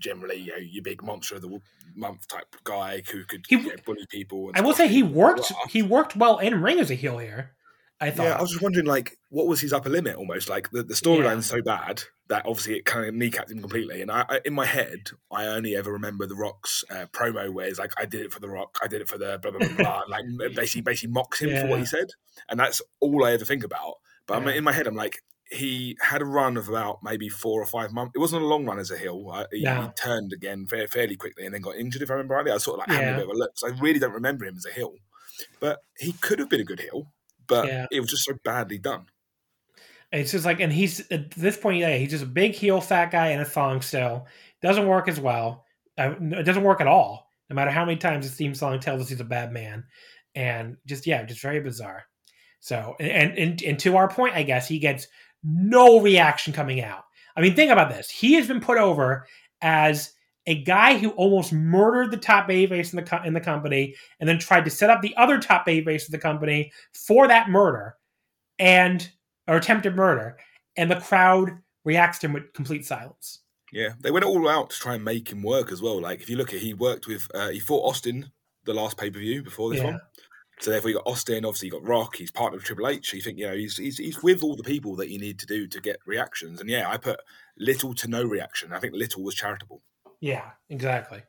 generally, your big monster of the month type guy who could bully people. And I will say he worked well in ring as a heel here. I thought. Yeah, I was just wondering, what was his upper limit almost? The storyline's so bad that obviously it kind of kneecapped him completely. And I in my head, I only ever remember The Rock's promo where he's like, I did it for The Rock, I did it for the blah, blah, blah, blah. Basically mocks him for what he said. And that's all I ever think about. But I'm in my head, I'm like, he had a run of about maybe 4 or 5 months. It wasn't a long run as a heel. He turned again fairly quickly and then got injured, if I remember rightly. I sort of like had a bit of a look. So I really don't remember him as a heel. But he could have been a good heel, but it was just so badly done. It's just like, and he's at this point, he's just a big heel fat guy in a thong still. Doesn't work as well. It doesn't work at all. No matter how many times his theme song tells us he's a bad man. And just very bizarre. So, and to our point, I guess, he gets no reaction coming out. I mean, think about this. He has been put over as a guy who almost murdered the top babyface in the company and then tried to set up the other top babyface in the company for that murder or attempted murder, and the crowd reacts to him with complete silence. Yeah, they went all out to try and make him work as well. Like, if you look at, he fought Austin the last pay-per-view before this one. So therefore you got Austin, obviously you got Rock, he's part of Triple H. So you think, he's with all the people that you need to do to get reactions. And I put little to no reaction. I think little was charitable. Yeah, exactly.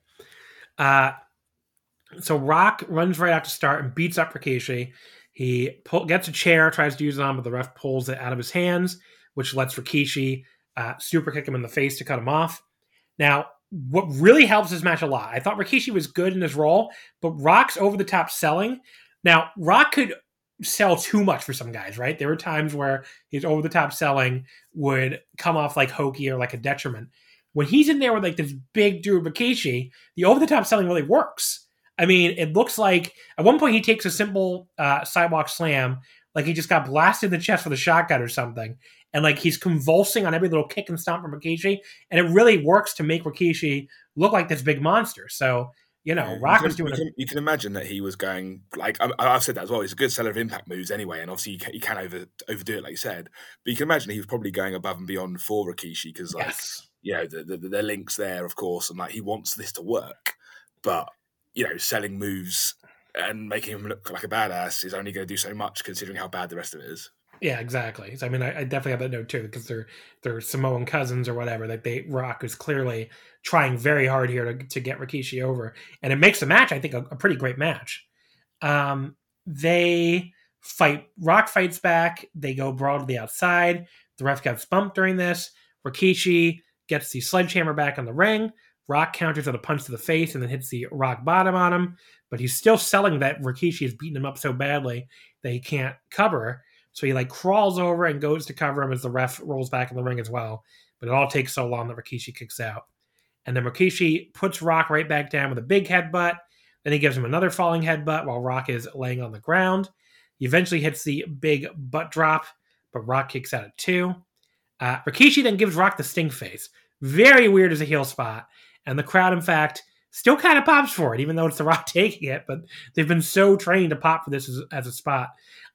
So Rock runs right out to start and beats up Rikishi. He gets a chair, tries to use it on, but the ref pulls it out of his hands, which lets Rikishi super kick him in the face to cut him off. Now, what really helps this match a lot, I thought Rikishi was good in his role, but Rock's over-the-top selling. Now, Rock could sell too much for some guys, right? There were times where his over-the-top selling would come off like hokey or like a detriment. When he's in there with like this big dude Rikishi, the over-the-top selling really works. I mean, it looks like at one point he takes a simple sidewalk slam, like he just got blasted in the chest with a shotgun or something. And like he's convulsing on every little kick and stomp from Rikishi. And it really works to make Rikishi look like this big monster. So, Rock was doing it. You can imagine that he was going, like, I've said that as well. He's a good seller of impact moves anyway. And obviously you can overdo it, like you said. But you can imagine he was probably going above and beyond for Rikishi because, like, the link's there, of course. And like he wants this to work. But, selling moves and making him look like a badass is only going to do so much considering how bad the rest of it is. Yeah, exactly. So, I mean, I definitely have that note too, because they're Samoan cousins or whatever. Like Rock is clearly trying very hard here to get Rikishi over. And it makes the match, I think, a pretty great match. They fight. Rock fights back. They go brawl to the outside. The ref gets bumped during this. Rikishi gets the sledgehammer back in the ring. Rock counters with a punch to the face and then hits the rock bottom on him, but he's still selling that Rikishi has beaten him up so badly that he can't cover. So he crawls over and goes to cover him as the ref rolls back in the ring as well. But it all takes so long that Rikishi kicks out. And then Rikishi puts Rock right back down with a big headbutt. Then he gives him another falling headbutt while Rock is laying on the ground. He eventually hits the big butt drop, but Rock kicks out at 2. Rikishi then gives Rock the sting face. Very weird as a heel spot. And the crowd, in fact, still kind of pops for it, even though it's The Rock taking it. But they've been so trained to pop for this as a spot.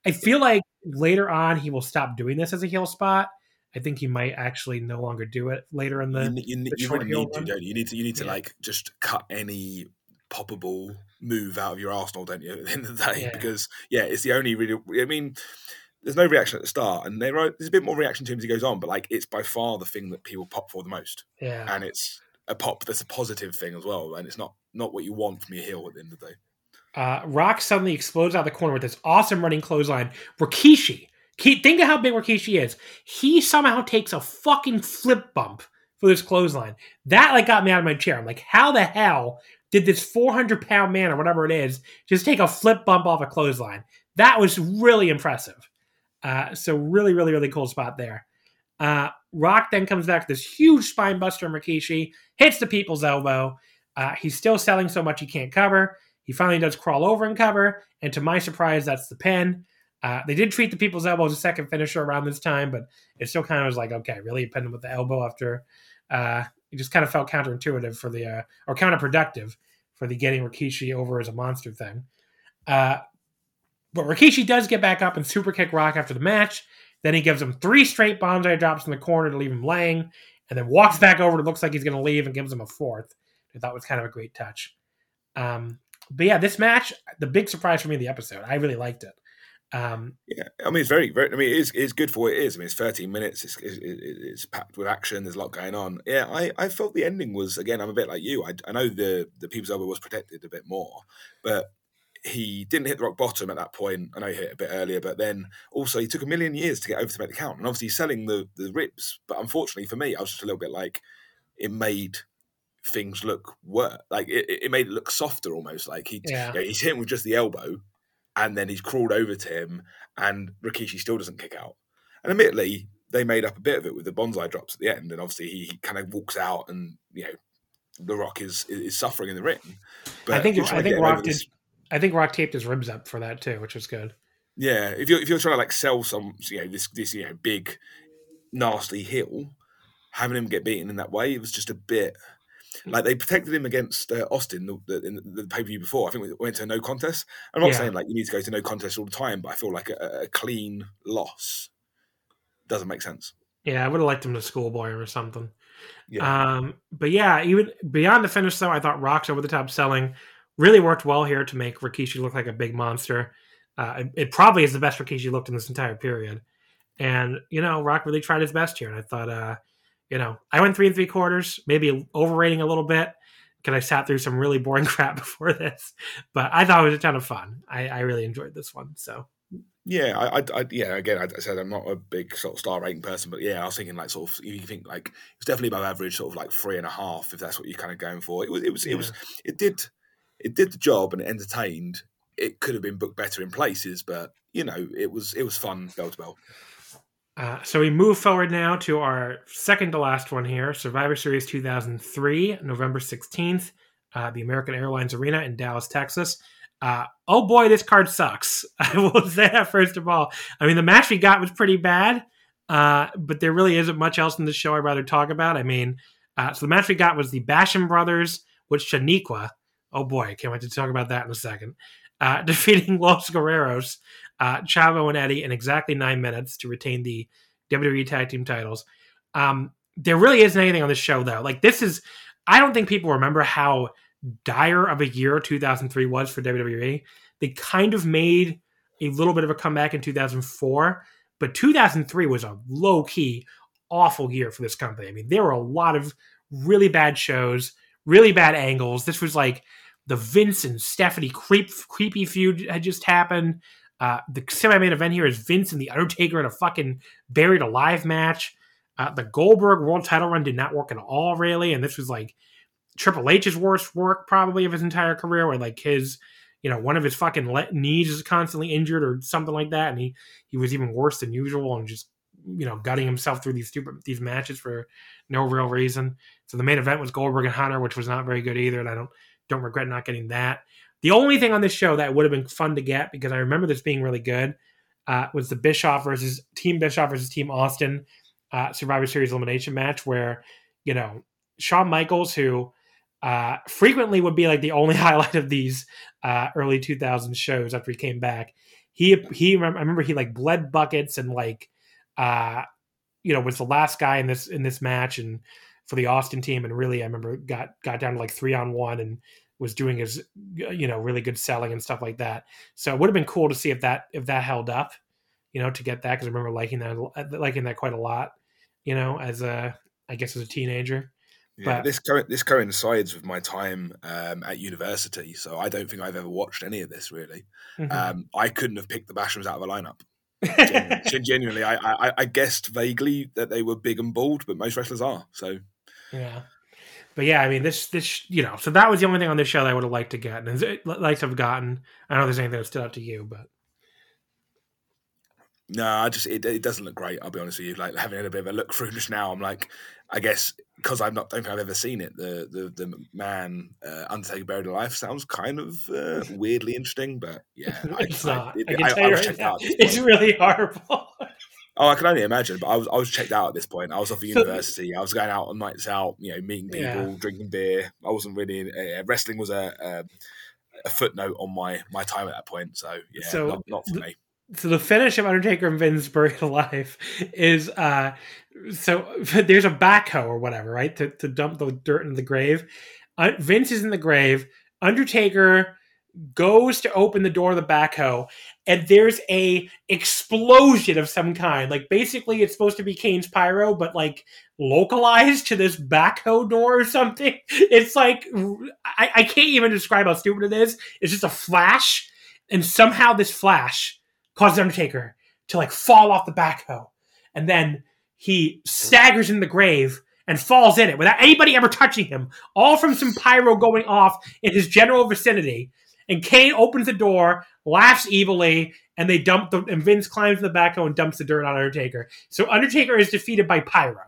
I feel like later on he will stop doing this as a heel spot. I think he might actually no longer do it later in the. You really need to, don't you? You need to like just cut any poppable move out of your arsenal, don't you? At the end of the day, because it's the only really. I mean, there's no reaction at the start, and there's a bit more reaction to him as he goes on, but like it's by far the thing that people pop for the most. Yeah, and it's a pop that's a positive thing as well, and it's not what you want from your heel at the end of the day. Rock suddenly explodes out of the corner with this awesome running clothesline. Rikishi, think of how big Rikishi is. He somehow takes a fucking flip bump for this clothesline. That got me out of my chair. I'm like, how the hell did this 400-pound man or whatever it is just take a flip bump off a clothesline? That was really impressive. So really, really, really cool spot there. Rock then comes back to this huge spine buster on Rikishi, hits the people's elbow. He's still selling so much he can't cover. He finally does crawl over and cover, and to my surprise, that's the pin. They did treat the people's elbow as a second finisher around this time, but it still kind of was like, okay, really? You pinned him with the elbow after? It just kind of felt counterintuitive for the, or counterproductive for the getting Rikishi over as a monster thing. But Rikishi does get back up and super kick Rock after the match. Then he gives him 3 straight bonsai drops in the corner to leave him laying, and then walks back over. It looks like he's going to leave and gives him a 4th. I thought was kind of a great touch. But yeah, this match, the big surprise for me of the episode. I really liked it. I mean, it's very, very. I mean, it's good for what it is. I mean, it's 13 minutes. It's packed with action. There's a lot going on. Yeah, I felt the ending was, again, I'm a bit like you. I know the people's elbow was protected a bit more, but he didn't hit the rock bottom at that point. I know he hit a bit earlier, but then also he took a million years to get over to make the count. And obviously he's selling the rips. But unfortunately for me, I was just a little bit like, it made things look worse. Like it made it look softer almost. Like he's hit him with just the elbow and then he's crawled over to him and Rikishi still doesn't kick out. And admittedly, they made up a bit of it with the bonsai drops at the end. And obviously he kind of walks out and, you know, the Rock is suffering in the ring. But I think Rock taped his ribs up for that too, which was good. Yeah, if you're trying to like sell some, you know, this you know, big nasty heel, having him get beaten in that way, it was just a bit like they protected him against Austin in the pay per view before. I think we went to a no contest. I'm not saying like you need to go to no contest all the time, but I feel like a clean loss doesn't make sense. Yeah, I would have liked him to schoolboy or something. Yeah. But yeah, even beyond the finish though, I thought Rock's over the top selling really worked well here to make Rikishi look like a big monster. It probably is the best Rikishi looked in this entire period. And, you know, Rock really tried his best here. And I thought, you know, I went 3 3/4, maybe overrating a little bit because I sat through some really boring crap before this. But I thought it was a ton of fun. I really enjoyed this one. So. Yeah, I said I'm not a big sort of star rating person, but yeah, I was thinking like sort of you think like it's definitely above average, sort of like 3.5 if that's what you're kind of going for. It did the job and it entertained. It could have been booked better in places, but you know it was fun bell to bell. So we move forward now to our second to last one here, Survivor Series 2003, November 16th, the American Airlines Arena in Dallas, Texas. Oh boy, this card sucks. I will say that first of all. I mean, the match we got was pretty bad, but there really isn't much else in the show I'd rather talk about. I mean, so the match we got was the Basham Brothers with Shaniqua. Oh boy, I can't wait to talk about that in a second. Defeating Los Guerreros, Chavo and Eddie in exactly 9 minutes to retain the WWE Tag Team titles. There really isn't anything on this show though. Like this is, I don't think people remember how dire of a year 2003 was for WWE. They kind of made a little bit of a comeback in 2004, but 2003 was a low-key, awful year for this company. I mean, there were a lot of really bad shows, really bad angles. This was like the Vince and Stephanie creepy feud had just happened. The semi-main event here is Vince and the Undertaker in a fucking buried alive match. The Goldberg world title run did not work at all, really, and this was like Triple H's worst work probably of his entire career, where like his, you know, one of his fucking knees is constantly injured or something like that, and he was even worse than usual and just, you know, gutting himself through these matches for no real reason. So the main event was Goldberg and Hunter, which was not very good either, and I don't regret not getting that. The only thing on this show that would have been fun to get, because I remember this being really good, was the Bischoff versus Team Austin Survivor Series elimination match, where, you know, Shawn Michaels, who frequently would be like the only highlight of these early 2000 shows after he came back. I remember he like bled buckets and like you know, was the last guy in this match and for the Austin team, and really I remember got down to like 3-on-1 and was doing his, you know, really good selling and stuff like that. So it would have been cool to see if that held up, you know, to get that, because I remember liking that quite a lot, you know, as a, I guess as a teenager. Yeah, this coincides with my time at university, so I don't think I've ever watched any of this really. Mm-hmm. I couldn't have picked the Bashams out of a lineup. Genuinely, I guessed vaguely that they were big and bald, but most wrestlers are. So yeah, but yeah, I mean this you know, so that was the only thing on this show that I would have liked to get and liked to have gotten. I don't know if there's anything that stood out to you, but. No, I just it doesn't look great. I'll be honest with you. Like having had a bit of a look through just now, I'm like, I guess because I don't think I've ever seen it. The man Undertaker buried alive sounds kind of weirdly interesting, but yeah, it's really horrible. Oh, I can only imagine. But I was checked out at this point. I was off at university. I was going out on nights out, you know, meeting people, drinking beer. I wasn't really wrestling was a footnote on my time at that point. So yeah, so, not for me. So the finish of Undertaker and Vince buried alive is, so there's a backhoe or whatever, right? To dump the dirt into the grave. Vince is in the grave. Undertaker goes to open the door of the backhoe, and there's a explosion of some kind. Like basically it's supposed to be Kane's pyro, but like localized to this backhoe door or something. It's like, I can't even describe how stupid it is. It's just a flash. And somehow this flash caused the Undertaker to like fall off the backhoe. And then he staggers in the grave and falls in it without anybody ever touching him, all from some pyro going off in his general vicinity. And Kane opens the door, laughs evilly, and they dump the, and Vince climbs in the backhoe and dumps the dirt on Undertaker. So Undertaker is defeated by pyro.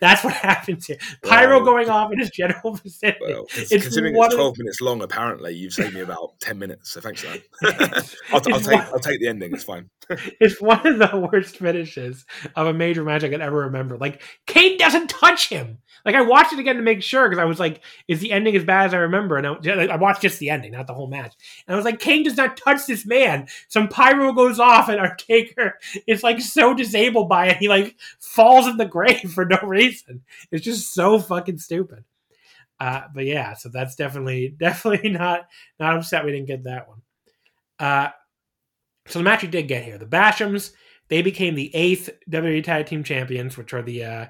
That's what happens here. Pyro going off in his general vicinity. Well, it's considering it's 12 minutes long, apparently, you've saved me about 10 minutes. So thanks for that. I'll take the ending. It's fine. It's one of the worst finishes of a major match I could ever remember. Like, Kane doesn't touch him. Like, I watched it again to make sure because I was like, is the ending as bad as I remember? And I watched just the ending, not the whole match. And I was like, Kane does not touch this man. Some pyro goes off and Undertaker is like so disabled by it. He like falls in the grave for no reason. It's just so fucking stupid. But yeah, so that's definitely not upset we didn't get that one. So the match we did get here, the Bashams, they became the 8th WWE Tag Team Champions, which are the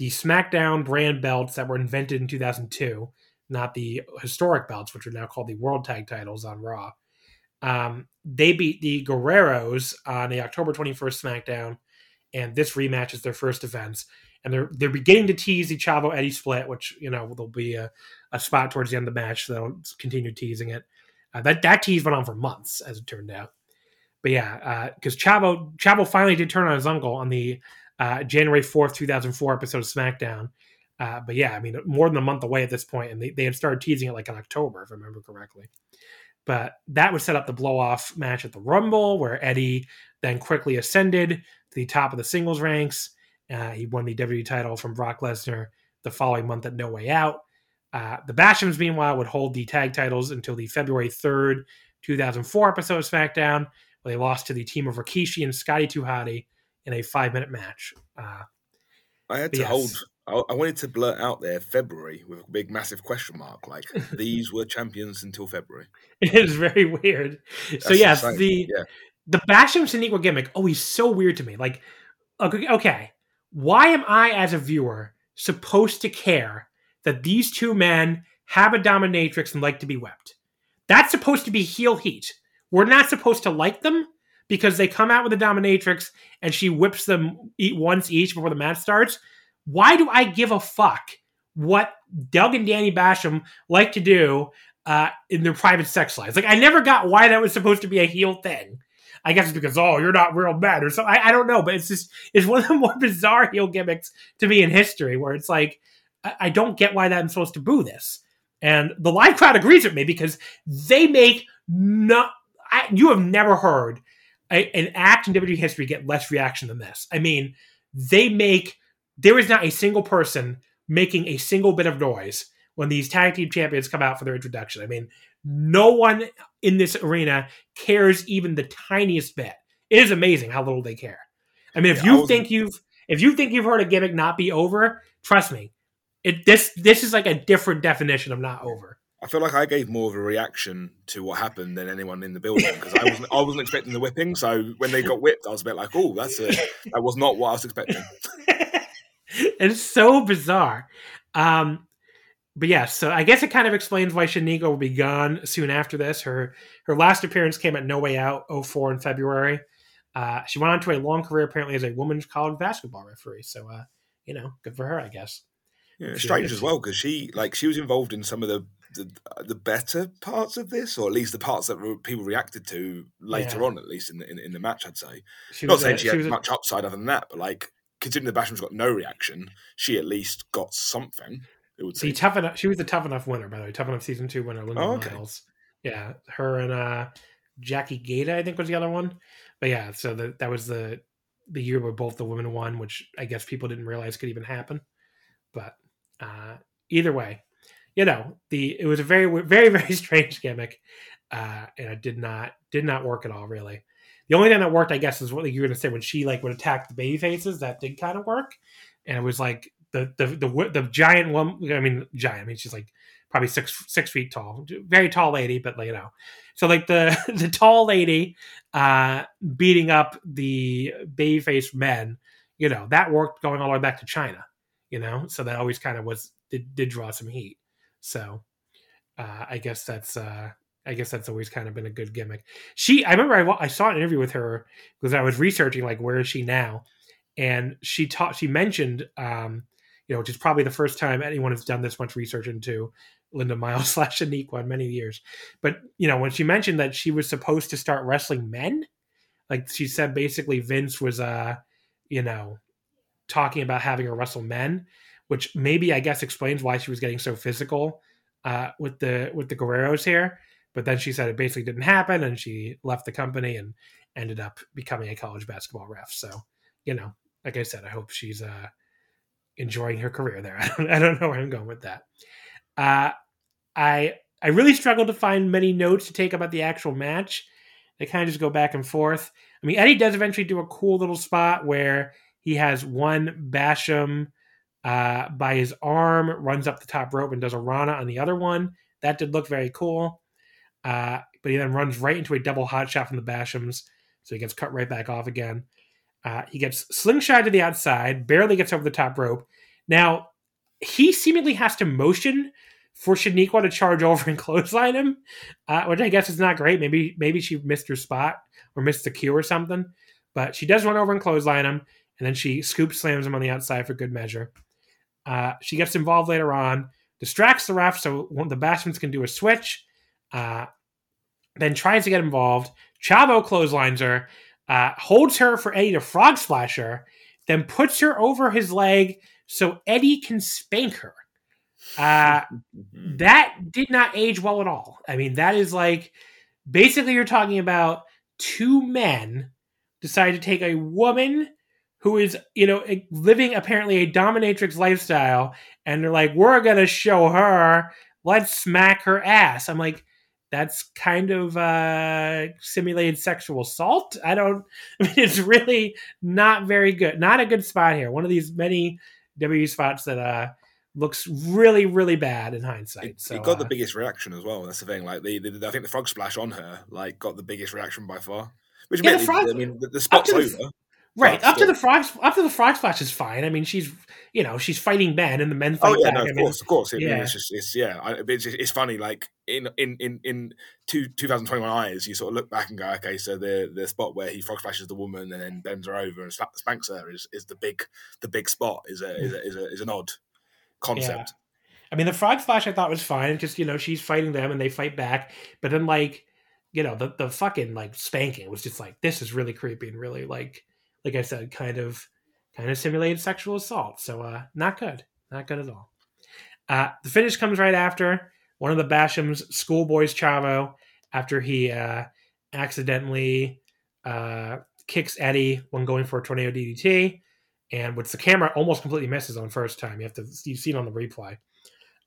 SmackDown brand belts that were invented in 2002, not the historic belts, which are now called the World Tag Titles on Raw. They beat the Guerreros on the October 21st SmackDown, and this rematch is their first defense. And they're beginning to tease the Chavo-Eddie split, which, you know, there'll be a spot towards the end of the match, so they'll continue teasing it. That tease went on for months, as it turned out. But yeah, because Chavo finally did turn on his uncle on the January 4th, 2004 episode of SmackDown. But yeah, I mean, more than a month away at this point, and they had started teasing it like in October, if I remember correctly. But that would set up the blow-off match at the Rumble, where Eddie then quickly ascended to the top of the singles ranks. He won the WWE title from Brock Lesnar the following month at No Way Out. The Bashams, meanwhile, would hold the tag titles until the February 3rd, 2004 episode of SmackDown, where they lost to the team of Rikishi and Scotty Too Hotty in a 5-minute match. I wanted to blurt out there February with a big, massive question mark. Like, these were champions until February. It is very weird. That's so, yes, the Bashams' an equal gimmick. Oh, he's so weird to me. Like, okay. Why am I, as a viewer, supposed to care that these two men have a dominatrix and like to be wept? That's supposed to be heel heat. We're not supposed to like them because they come out with a dominatrix and she whips them once each before the match starts. Why do I give a fuck what Doug and Danny Basham like to do in their private sex lives? Like, I never got why that was supposed to be a heel thing. I guess it's because, you're not real men or something. I don't know, but it's one of the more bizarre heel gimmicks to me in history where it's like, I don't get why I'm supposed to boo this. And the live crowd agrees with me because they make you have never heard an act in WWE history get less reaction than this. I mean, there is not a single person making a single bit of noise when these tag team champions come out for their introduction. I mean, no one in this arena cares even the tiniest bit. It is amazing how little they care. I mean, if you think you've heard a gimmick not be over, trust me, this is like a different definition of not over. I feel like I gave more of a reaction to what happened than anyone in the building because I wasn't expecting the whipping. So when they got whipped, I was a bit like, "Oh, that was not what I was expecting." It's so bizarre. But yeah, so I guess it kind of explains why Shaniqua will be gone soon after this. Her last appearance came at No Way Out, 2004 in February. She went on to a long career apparently as a women's college basketball referee. So, you know, good for her, I guess. Yeah, it's strange as well because she was involved in some of the better parts of this, or at least the parts that people reacted to later on, at least in the match, I'd say. Not saying she had much upside other than that, but like considering the Basham's got no reaction, she at least got something. She was a Tough Enough winner, by the way. Tough Enough Season 2 winner, Linda Miles. Yeah, her and Jackie Gata, I think, was the other one. But yeah, so that was the year where both the women won, which I guess people didn't realize could even happen. But either way, you know, it was a very, very, very strange gimmick, and it did not work at all, really. The only thing that worked, I guess, is what you were going to say when she like would attack the baby faces. That did kind of work, and it was like. The giant woman, I mean, she's like probably six feet tall, very tall lady, but like, you know, so like the tall lady beating up the babyface men, you know, that worked going all the way back to China, you know, so that always kind of did draw some heat. So I guess that's I guess that's always kind of been a good gimmick. I remember I saw an interview with her because I was researching, like, where is she now? And she mentioned, which is probably the first time anyone has done this much research into Linda Miles / Aniqua in many years. But, when she mentioned that she was supposed to start wrestling men, like she said, basically Vince was, talking about having her wrestle men, which maybe I guess explains why she was getting so physical with the Guerreros here. But then she said it basically didn't happen, and she left the company and ended up becoming a college basketball ref. So, like I said, I hope she's enjoying her career there. I don't know where I'm going with that. I really struggled to find many notes to take about the actual match. They kind of just go back and forth. I mean, Eddie does eventually do a cool little spot where he has one Basham by his arm, runs up the top rope, and does a Rana on the other one. That did look very cool. But he then runs right into a double hot shot from the Bashams, so he gets cut right back off again. He gets slingshot to the outside, barely gets over the top rope. Now, he seemingly has to motion for Shaniqua to charge over and clothesline him, which I guess is not great. Maybe she missed her spot or missed the cue or something. But she does run over and clothesline him, and then she scoop slams him on the outside for good measure. She gets involved later on, distracts the ref so the Bashams can do a switch, then tries to get involved. Chavo clotheslines her, holds her for Eddie to frog splash her, then puts her over his leg so Eddie can spank her. That did not age well at all. I mean, that is like, basically you're talking about two men decide to take a woman who is, living apparently a dominatrix lifestyle, and they're like, we're going to show her, let's smack her ass. I'm like, that's kind of simulated sexual assault. It's really not very good. Not a good spot here. One of these many W spots that looks really, really bad in hindsight. It got the biggest reaction as well. That's the thing. Like I think the frog splash on her got the biggest reaction by far. Which meant the spot's over. Right, up to the frog splash is fine. I mean, she's fighting men, and the men fight back. Of course. It's funny. Like in 2021 eyes, you sort of look back and go, okay, so the spot where he frog splashes the woman and then bends her over and spanks her is the big spot. Is an odd concept. Yeah. I mean, the frog splash I thought was fine. Just she's fighting them and they fight back, but then the fucking spanking was just this is really creepy and really . Like I said, kind of simulated sexual assault. So not good at all. The finish comes right after one of the Basham's schoolboys, Chavo, after he accidentally kicks Eddie when going for a tornado DDT, and which the camera almost completely misses on first time. You see it on the replay,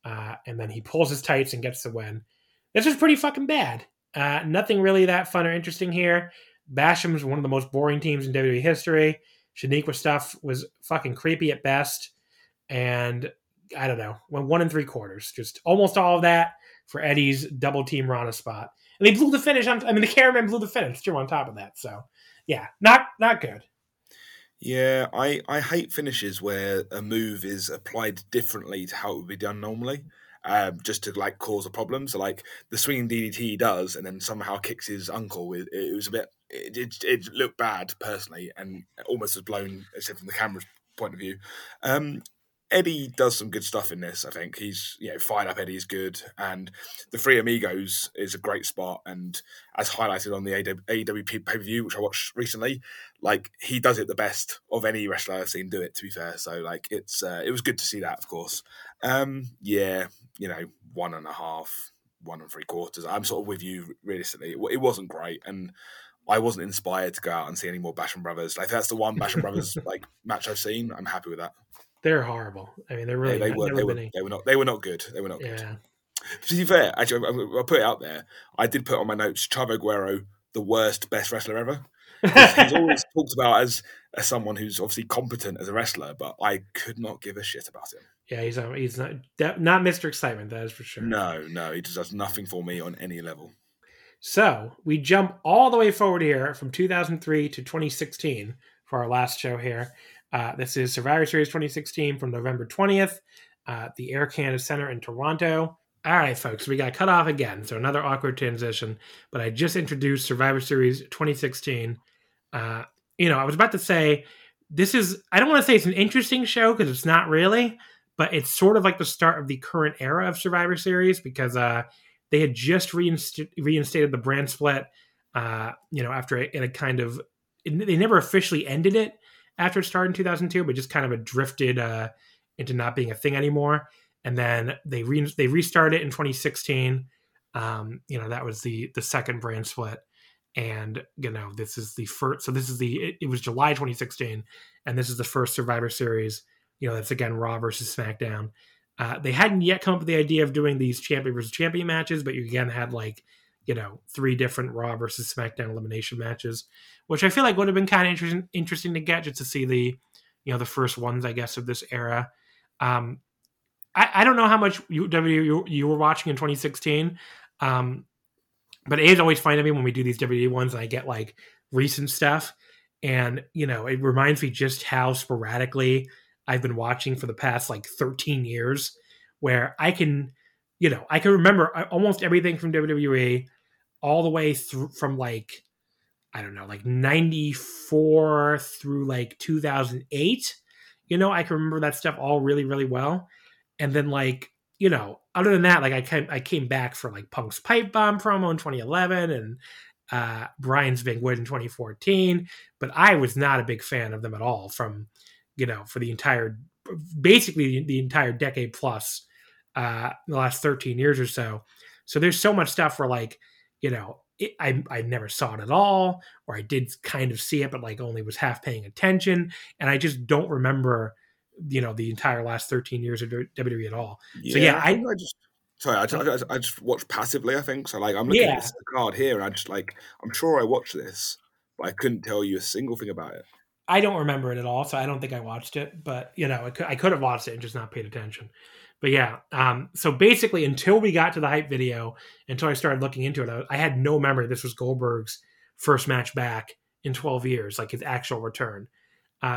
and then he pulls his tights and gets the win. This was pretty fucking bad. Nothing really that fun or interesting here. Basham's one of the most boring teams in WWE history. Shaniqua stuff was fucking creepy at best. And I don't know, went 1 3/4. Just almost all of that for Eddie's double team Rana spot. And they blew the finish. The cameraman blew the finish too on top of that. So yeah, not good. Yeah, I hate finishes where a move is applied differently to how it would be done normally. Just to cause a problem. So the swinging DDT does, and then somehow kicks his uncle. It was a bit. It looked bad personally, and almost was blown, except from the camera's point of view. Eddie does some good stuff in this. I think he's Fired Up Eddie is good, and the Three Amigos is a great spot. And as highlighted on the AEW pay-per-view, which I watched recently, he does it the best of any wrestler I've seen do it. To be fair, so it's it was good to see that, of course. 1 1/2, 1 3/4. I'm sort of with you realistically. It wasn't great, and I wasn't inspired to go out and see any more Basham Brothers. That's the one Basham Brothers match I've seen. I'm happy with that. They're horrible. I mean, they're really. Yeah, they were not good. They were not good. Yeah. To be fair, actually, I'll put it out there. I did put on my notes Chavo Guerrero, the best wrestler ever. He's always talked about as someone who's obviously competent as a wrestler, but I could not give a shit about him. Yeah, he's not Mr. Excitement, that is for sure. No, he just does nothing for me on any level. So we jump all the way forward here from 2003 to 2016 for our last show here. This is Survivor Series 2016 from November 20th, the Air Canada Center in Toronto. All right, folks, we got cut off again, so another awkward transition. But I just introduced Survivor Series 2016. I was about to say, this is, I don't want to say it's an interesting show because it's not really, but it's sort of like the start of the current era of Survivor Series because they had just reinstated the brand split, after they never officially ended it after it started in 2002, but just kind of drifted into not being a thing anymore. And then they restarted in 2016. That was the second brand split. And, this is the first. So it was July 2016. And this is the first Survivor Series. That's again, Raw versus SmackDown. They hadn't yet come up with the idea of doing these champion versus champion matches. But you again had three different Raw versus SmackDown elimination matches, which I feel like would have been kind of interesting to get just to see the first ones, I guess, of this era. I don't know how much WWE you were watching in 2016, but it is always fun to me when we do these WWE ones and I get recent stuff. And, it reminds me just how sporadically I've been watching for the past 13 years where I can remember almost everything from WWE all the way through from 94 through 2008. I can remember that stuff all really, really well. And then, other than that, I came back for Punk's Pipe Bomb promo in 2011 and Brian's Big Wood in 2014. But I was not a big fan of them at all from, for the entire, basically the entire decade plus, the last 13 years or so. So there's so much stuff where, I never saw it at all, or I did kind of see it, but only was half paying attention. And I just don't remember the entire last 13 years of WWE at all. Yeah, so yeah, I just watch passively, I think. So I'm looking at this card here and I'm sure I watched this, but I couldn't tell you a single thing about it. I don't remember it at all. So I don't think I watched it, but I could have watched it and just not paid attention. But yeah. So basically until we got to the hype video, until I started looking into it, I had no memory. This was Goldberg's first match back in 12 years, his actual return.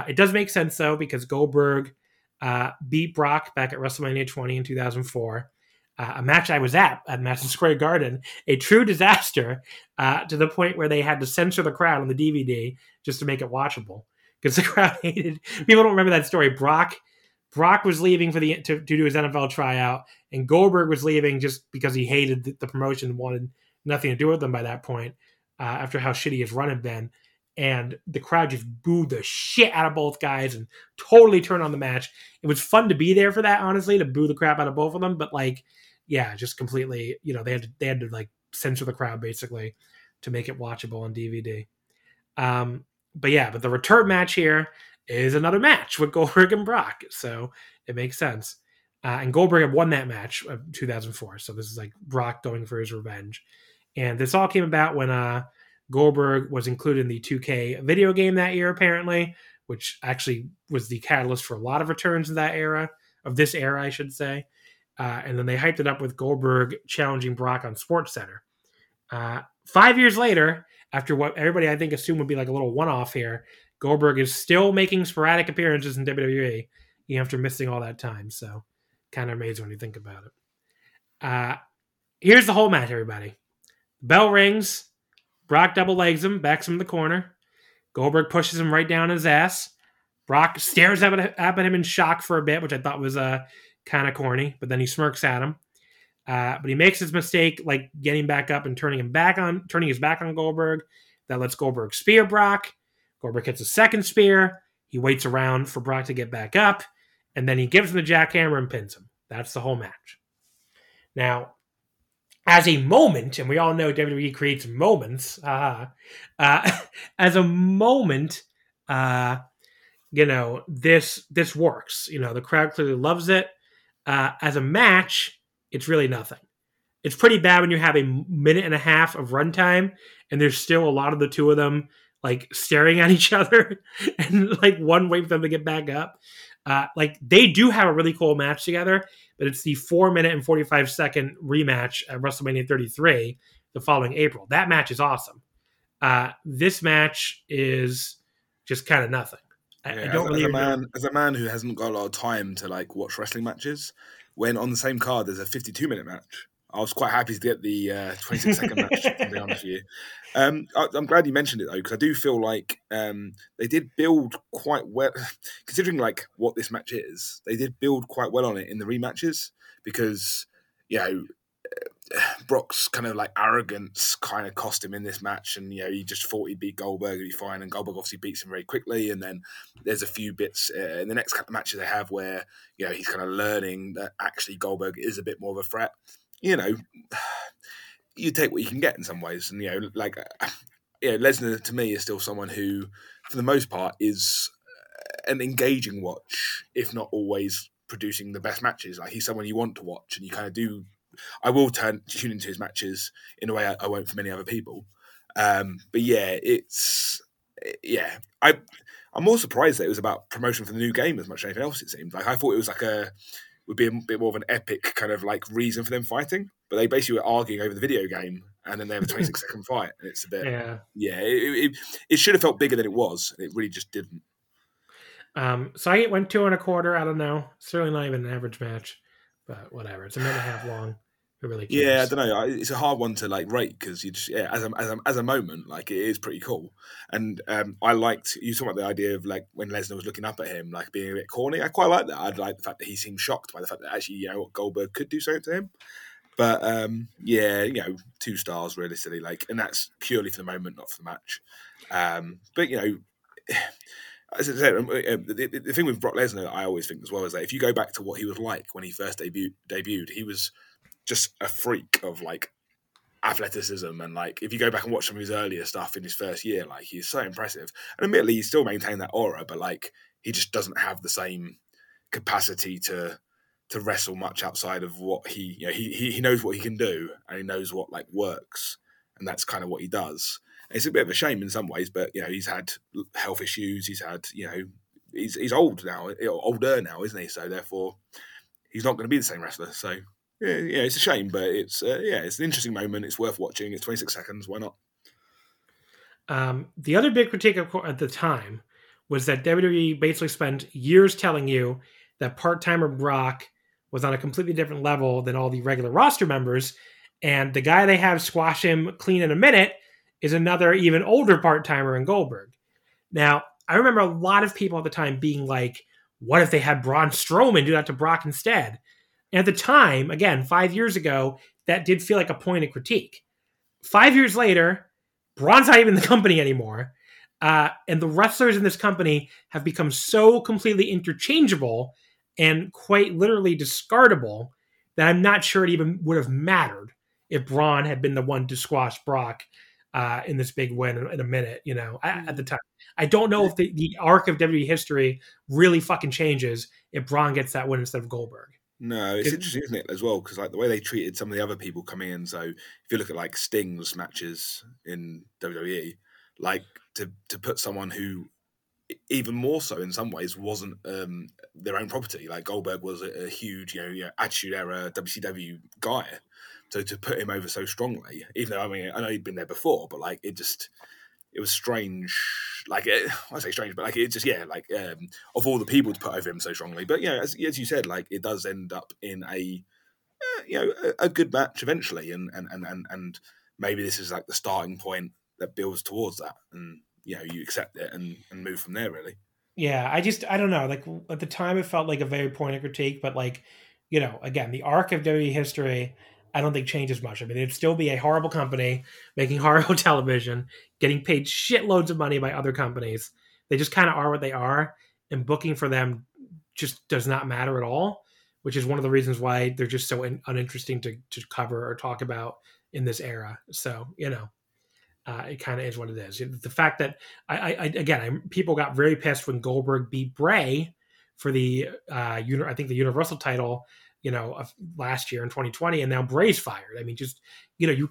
It does make sense, though, because Goldberg beat Brock back at WrestleMania 20 in 2004, a match I was at Madison Square Garden, a true disaster to the point where they had to censor the crowd on the DVD just to make it watchable because the crowd hated. People don't remember that story. Brock was leaving to do his NFL tryout, and Goldberg was leaving just because he hated the promotion and wanted nothing to do with them by that point after how shitty his run had been. And the crowd just booed the shit out of both guys and totally turned on the match. It was fun to be there for that, honestly, to boo the crap out of both of them. But just completely, they had to censor the crowd basically to make it watchable on DVD. But the return match here is another match with Goldberg and Brock. So it makes sense. And Goldberg had won that match of 2004. So this is Brock going for his revenge. And this all came about when, Goldberg was included in the 2K video game that year, apparently, which actually was the catalyst for a lot of returns in that era, of this era, I should say. And then they hyped it up with Goldberg challenging Brock on SportsCenter. 5 years later, after what everybody I think assumed would be a little one-off here, Goldberg is still making sporadic appearances in WWE, after missing all that time. So kind of amazing when you think about it. Here's the whole match, everybody. Bell rings. Brock double legs him, backs him in the corner. Goldberg pushes him right down his ass. Brock stares up at him in shock for a bit, which I thought was kind of corny, but then he smirks at him. But he makes his mistake, getting back up and turning his back on Goldberg. That lets Goldberg spear Brock. Goldberg hits a second spear. He waits around for Brock to get back up, and then he gives him the jackhammer and pins him. That's the whole match. Now, as a moment, and we all know WWE creates moments, this works. The crowd clearly loves it. As a match, it's really nothing. It's pretty bad when you have a minute and a half of runtime, and there's still a lot of the two of them, staring at each other, and, one way for them to get back up. They do have a really cool match together, but it's the 4 minute and 45 second rematch at WrestleMania 33 the following April. That match is awesome. This match is just kind of nothing. As a man who hasn't got a lot of time to like watch wrestling matches, when on the same card there's a 52-minute match, I was quite happy to get the 26-second match, to be honest with you. I'm glad you mentioned it, though, because I do feel like they did build quite well. Considering like what this match is, they did build quite well on it in the rematches because, you know, Brock's kind of like arrogance kind of cost him in this match, and you know he just thought he'd beat Goldberg, it'd be fine, and Goldberg obviously beats him very quickly. And then there's a few bits in the next couple of matches they have where you know he's kind of learning that actually Goldberg is a bit more of a threat. You know, you take what you can get in some ways, and you know, like yeah, Lesnar to me is still someone who, for the most part, is an engaging watch, if not always producing the best matches. Like he's someone you want to watch, and you kind of do. I will tune into his matches in a way I won't for many other people. But yeah, I'm more surprised that it was about promotion for the new game as much as anything else. It seemed like I thought it was like would be a bit more of an epic kind of like reason for them fighting, but they basically were arguing over the video game, and then they have a 26-second fight, and it's a bit It should have felt bigger than it was, and it really just didn't. So I went 2 1/4. I don't know. It's certainly not even an average match. But whatever, it's a minute and a half long. It really cares. Yeah, I don't know. It's a hard one to like rate because you just as a moment, like it is pretty cool. And I liked you talking about the idea of like when Lesnar was looking up at him, like being a bit corny. I quite like that. I like the fact that he seemed shocked by the fact that actually you know what Goldberg could do something to him. But yeah, you know, 2 stars realistically, like, and that's purely for the moment, not for the match. But you know. As I said, the thing with Brock Lesnar, I always think as well, is that if you go back to what he was like when he first debuted, he was just a freak of like athleticism, and like if you go back and watch some of his earlier stuff in his first year, like he's so impressive. And admittedly, he still maintained that aura, but like he just doesn't have the same capacity to wrestle much outside of what he, you know, he knows what he can do, and he knows what like works, and that's kind of what he does. It's a bit of a shame in some ways, but you know he's had health issues. He's had, you know, he's old now, older now, isn't he? So therefore, he's not going to be the same wrestler. So yeah, it's a shame, but it's it's an interesting moment. It's worth watching. It's 26 seconds. Why not? The other big critique at the time was that WWE basically spent years telling you that part-timer Brock was on a completely different level than all the regular roster members, and the guy they have squash him clean in a minute is another even older part-timer in Goldberg. Now, I remember a lot of people at the time being like, what if they had Braun Strowman do that to Brock instead? And at the time, again, 5 years ago, that did feel like a point of critique. 5 years later, Braun's not even in the company anymore. And the wrestlers in this company have become so completely interchangeable and quite literally discardable that I'm not sure it even would have mattered if Braun had been the one to squash Brock in this big win in a minute, you know, at the time. I don't know if the arc of WWE history really fucking changes if Braun gets that win instead of Goldberg. No, it's interesting, isn't it, as well? Because like the way they treated some of the other people coming in. So if you look at like Sting's matches in WWE, like to put someone who even more so in some ways wasn't their own property. Like Goldberg was a huge, you know Attitude Era WCW guy. So to put him over so strongly, even though, I mean, I know he'd been there before, but like, it was strange. Like, I say strange, but like, it just, yeah, like of all the people to put over him so strongly. But you know, as you said, like it does end up in a good match eventually. And maybe this is like the starting point that builds towards that. And, you know, you accept it and move from there really. Yeah. I don't know. Like at the time it felt like a very pointed critique, but like, you know, again, the arc of WWE history, I don't think changes much. I mean, it'd still be a horrible company making horrible television, getting paid shitloads of money by other companies. They just kind of are what they are, and booking for them just does not matter at all, which is one of the reasons why they're just so uninteresting to cover or talk about in this era. So, you know, it kind of is what it is. The fact that people got very pissed when Goldberg beat Bray for the, I think the Universal title, you know, of last year in 2020, and now Bray's fired. I mean, just, you know,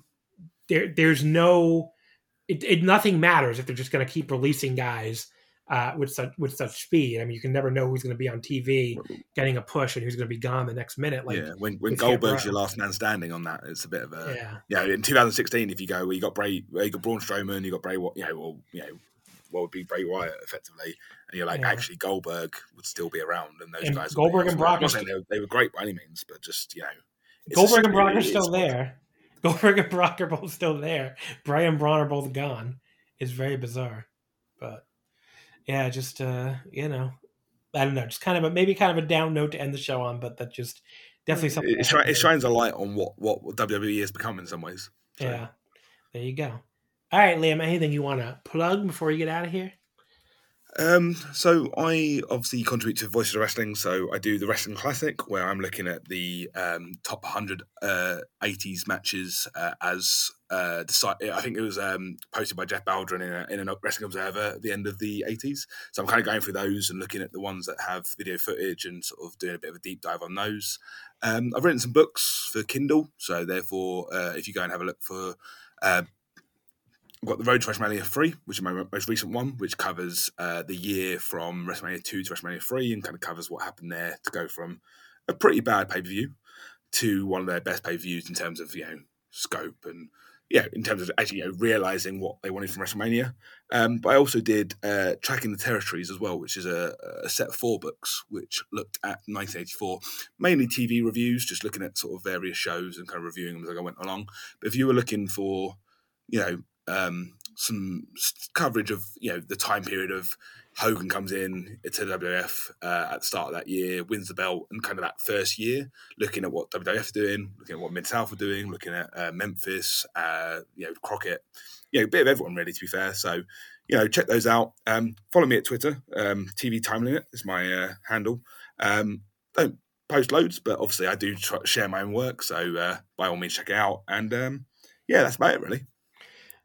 there's no, nothing matters if they're just going to keep releasing guys with such speed. I mean, you can never know who's going to be on TV getting a push and who's going to be gone the next minute. Like, yeah, when Goldberg's your last man standing on that, it's a bit of a, yeah. You know, in 2016, if you go, well, you got Braun Strowman, you got Bray, you know, what would be Bray Wyatt effectively, and you're like, actually Goldberg would still be around, and those guys. Goldberg and Brock, they were great by any means, but just, you know, Goldberg and Brock are still there. Goldberg and Brock are both still there. Bray and Braun are both gone. It's very bizarre, but yeah, just you know, I don't know, just kind of, maybe a down note to end the show on, but that just definitely something. It shines a light on what WWE has become in some ways. So. Yeah, there you go. All right, Liam, anything you want to plug before you get out of here? So I obviously contribute to Voices of Wrestling, so I do the Wrestling Classic, where I'm looking at the top 100 80s matches as decided. I think it was posted by Jeff Baldwin in a Wrestling Observer at the end of the 80s. So I'm kind of going through those and looking at the ones that have video footage and sort of doing a bit of a deep dive on those. I've written some books for Kindle, so therefore if you go and have a look for... I've got the Road to WrestleMania 3, which is my most recent one, which covers the year from WrestleMania 2 to WrestleMania 3 and kind of covers what happened there to go from a pretty bad pay-per-view to one of their best pay-per-views in terms of, you know, scope and, yeah, in terms of actually, you know, realising what they wanted from WrestleMania. But I also did Tracking the Territories as well, which is a set of 4 books which looked at 1984, mainly TV reviews, just looking at sort of various shows and kind of reviewing them as I went along. But if you were looking for, you know, some coverage of, you know, the time period of Hogan comes in to WWF at the start of that year, wins the belt, and kind of that first year, looking at what WWF are doing, looking at what Mid-South are doing, looking at Memphis, you know, Crockett, you know, a bit of everyone really, to be fair. So, you know, check those out. Follow me at Twitter, TV Time Limit is my handle. Don't post loads, but obviously I do try to share my own work, so by all means check it out. And yeah, that's about it really.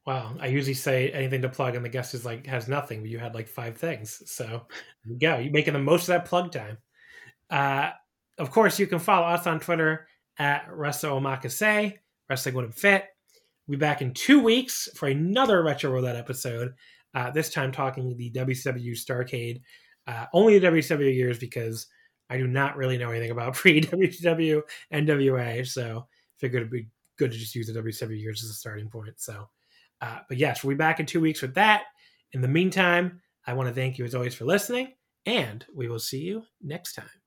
Wow, I usually say anything to plug, and the guest is like has nothing, but you had like 5 things. So there you go, you're making the most of that plug time. Of course, you can follow us on Twitter at Wrestling Omakase, Wrestling Wouldn't Fit. We'll be back in 2 weeks for another Retro Roulette episode. This time talking the WCW Starrcade, only the WCW years because I do not really know anything about pre-WCW NWA. So figured it'd be good to just use the WCW years as a starting point. So. But yes, we'll be back in 2 weeks with that. In the meantime, I want to thank you as always for listening, and we will see you next time.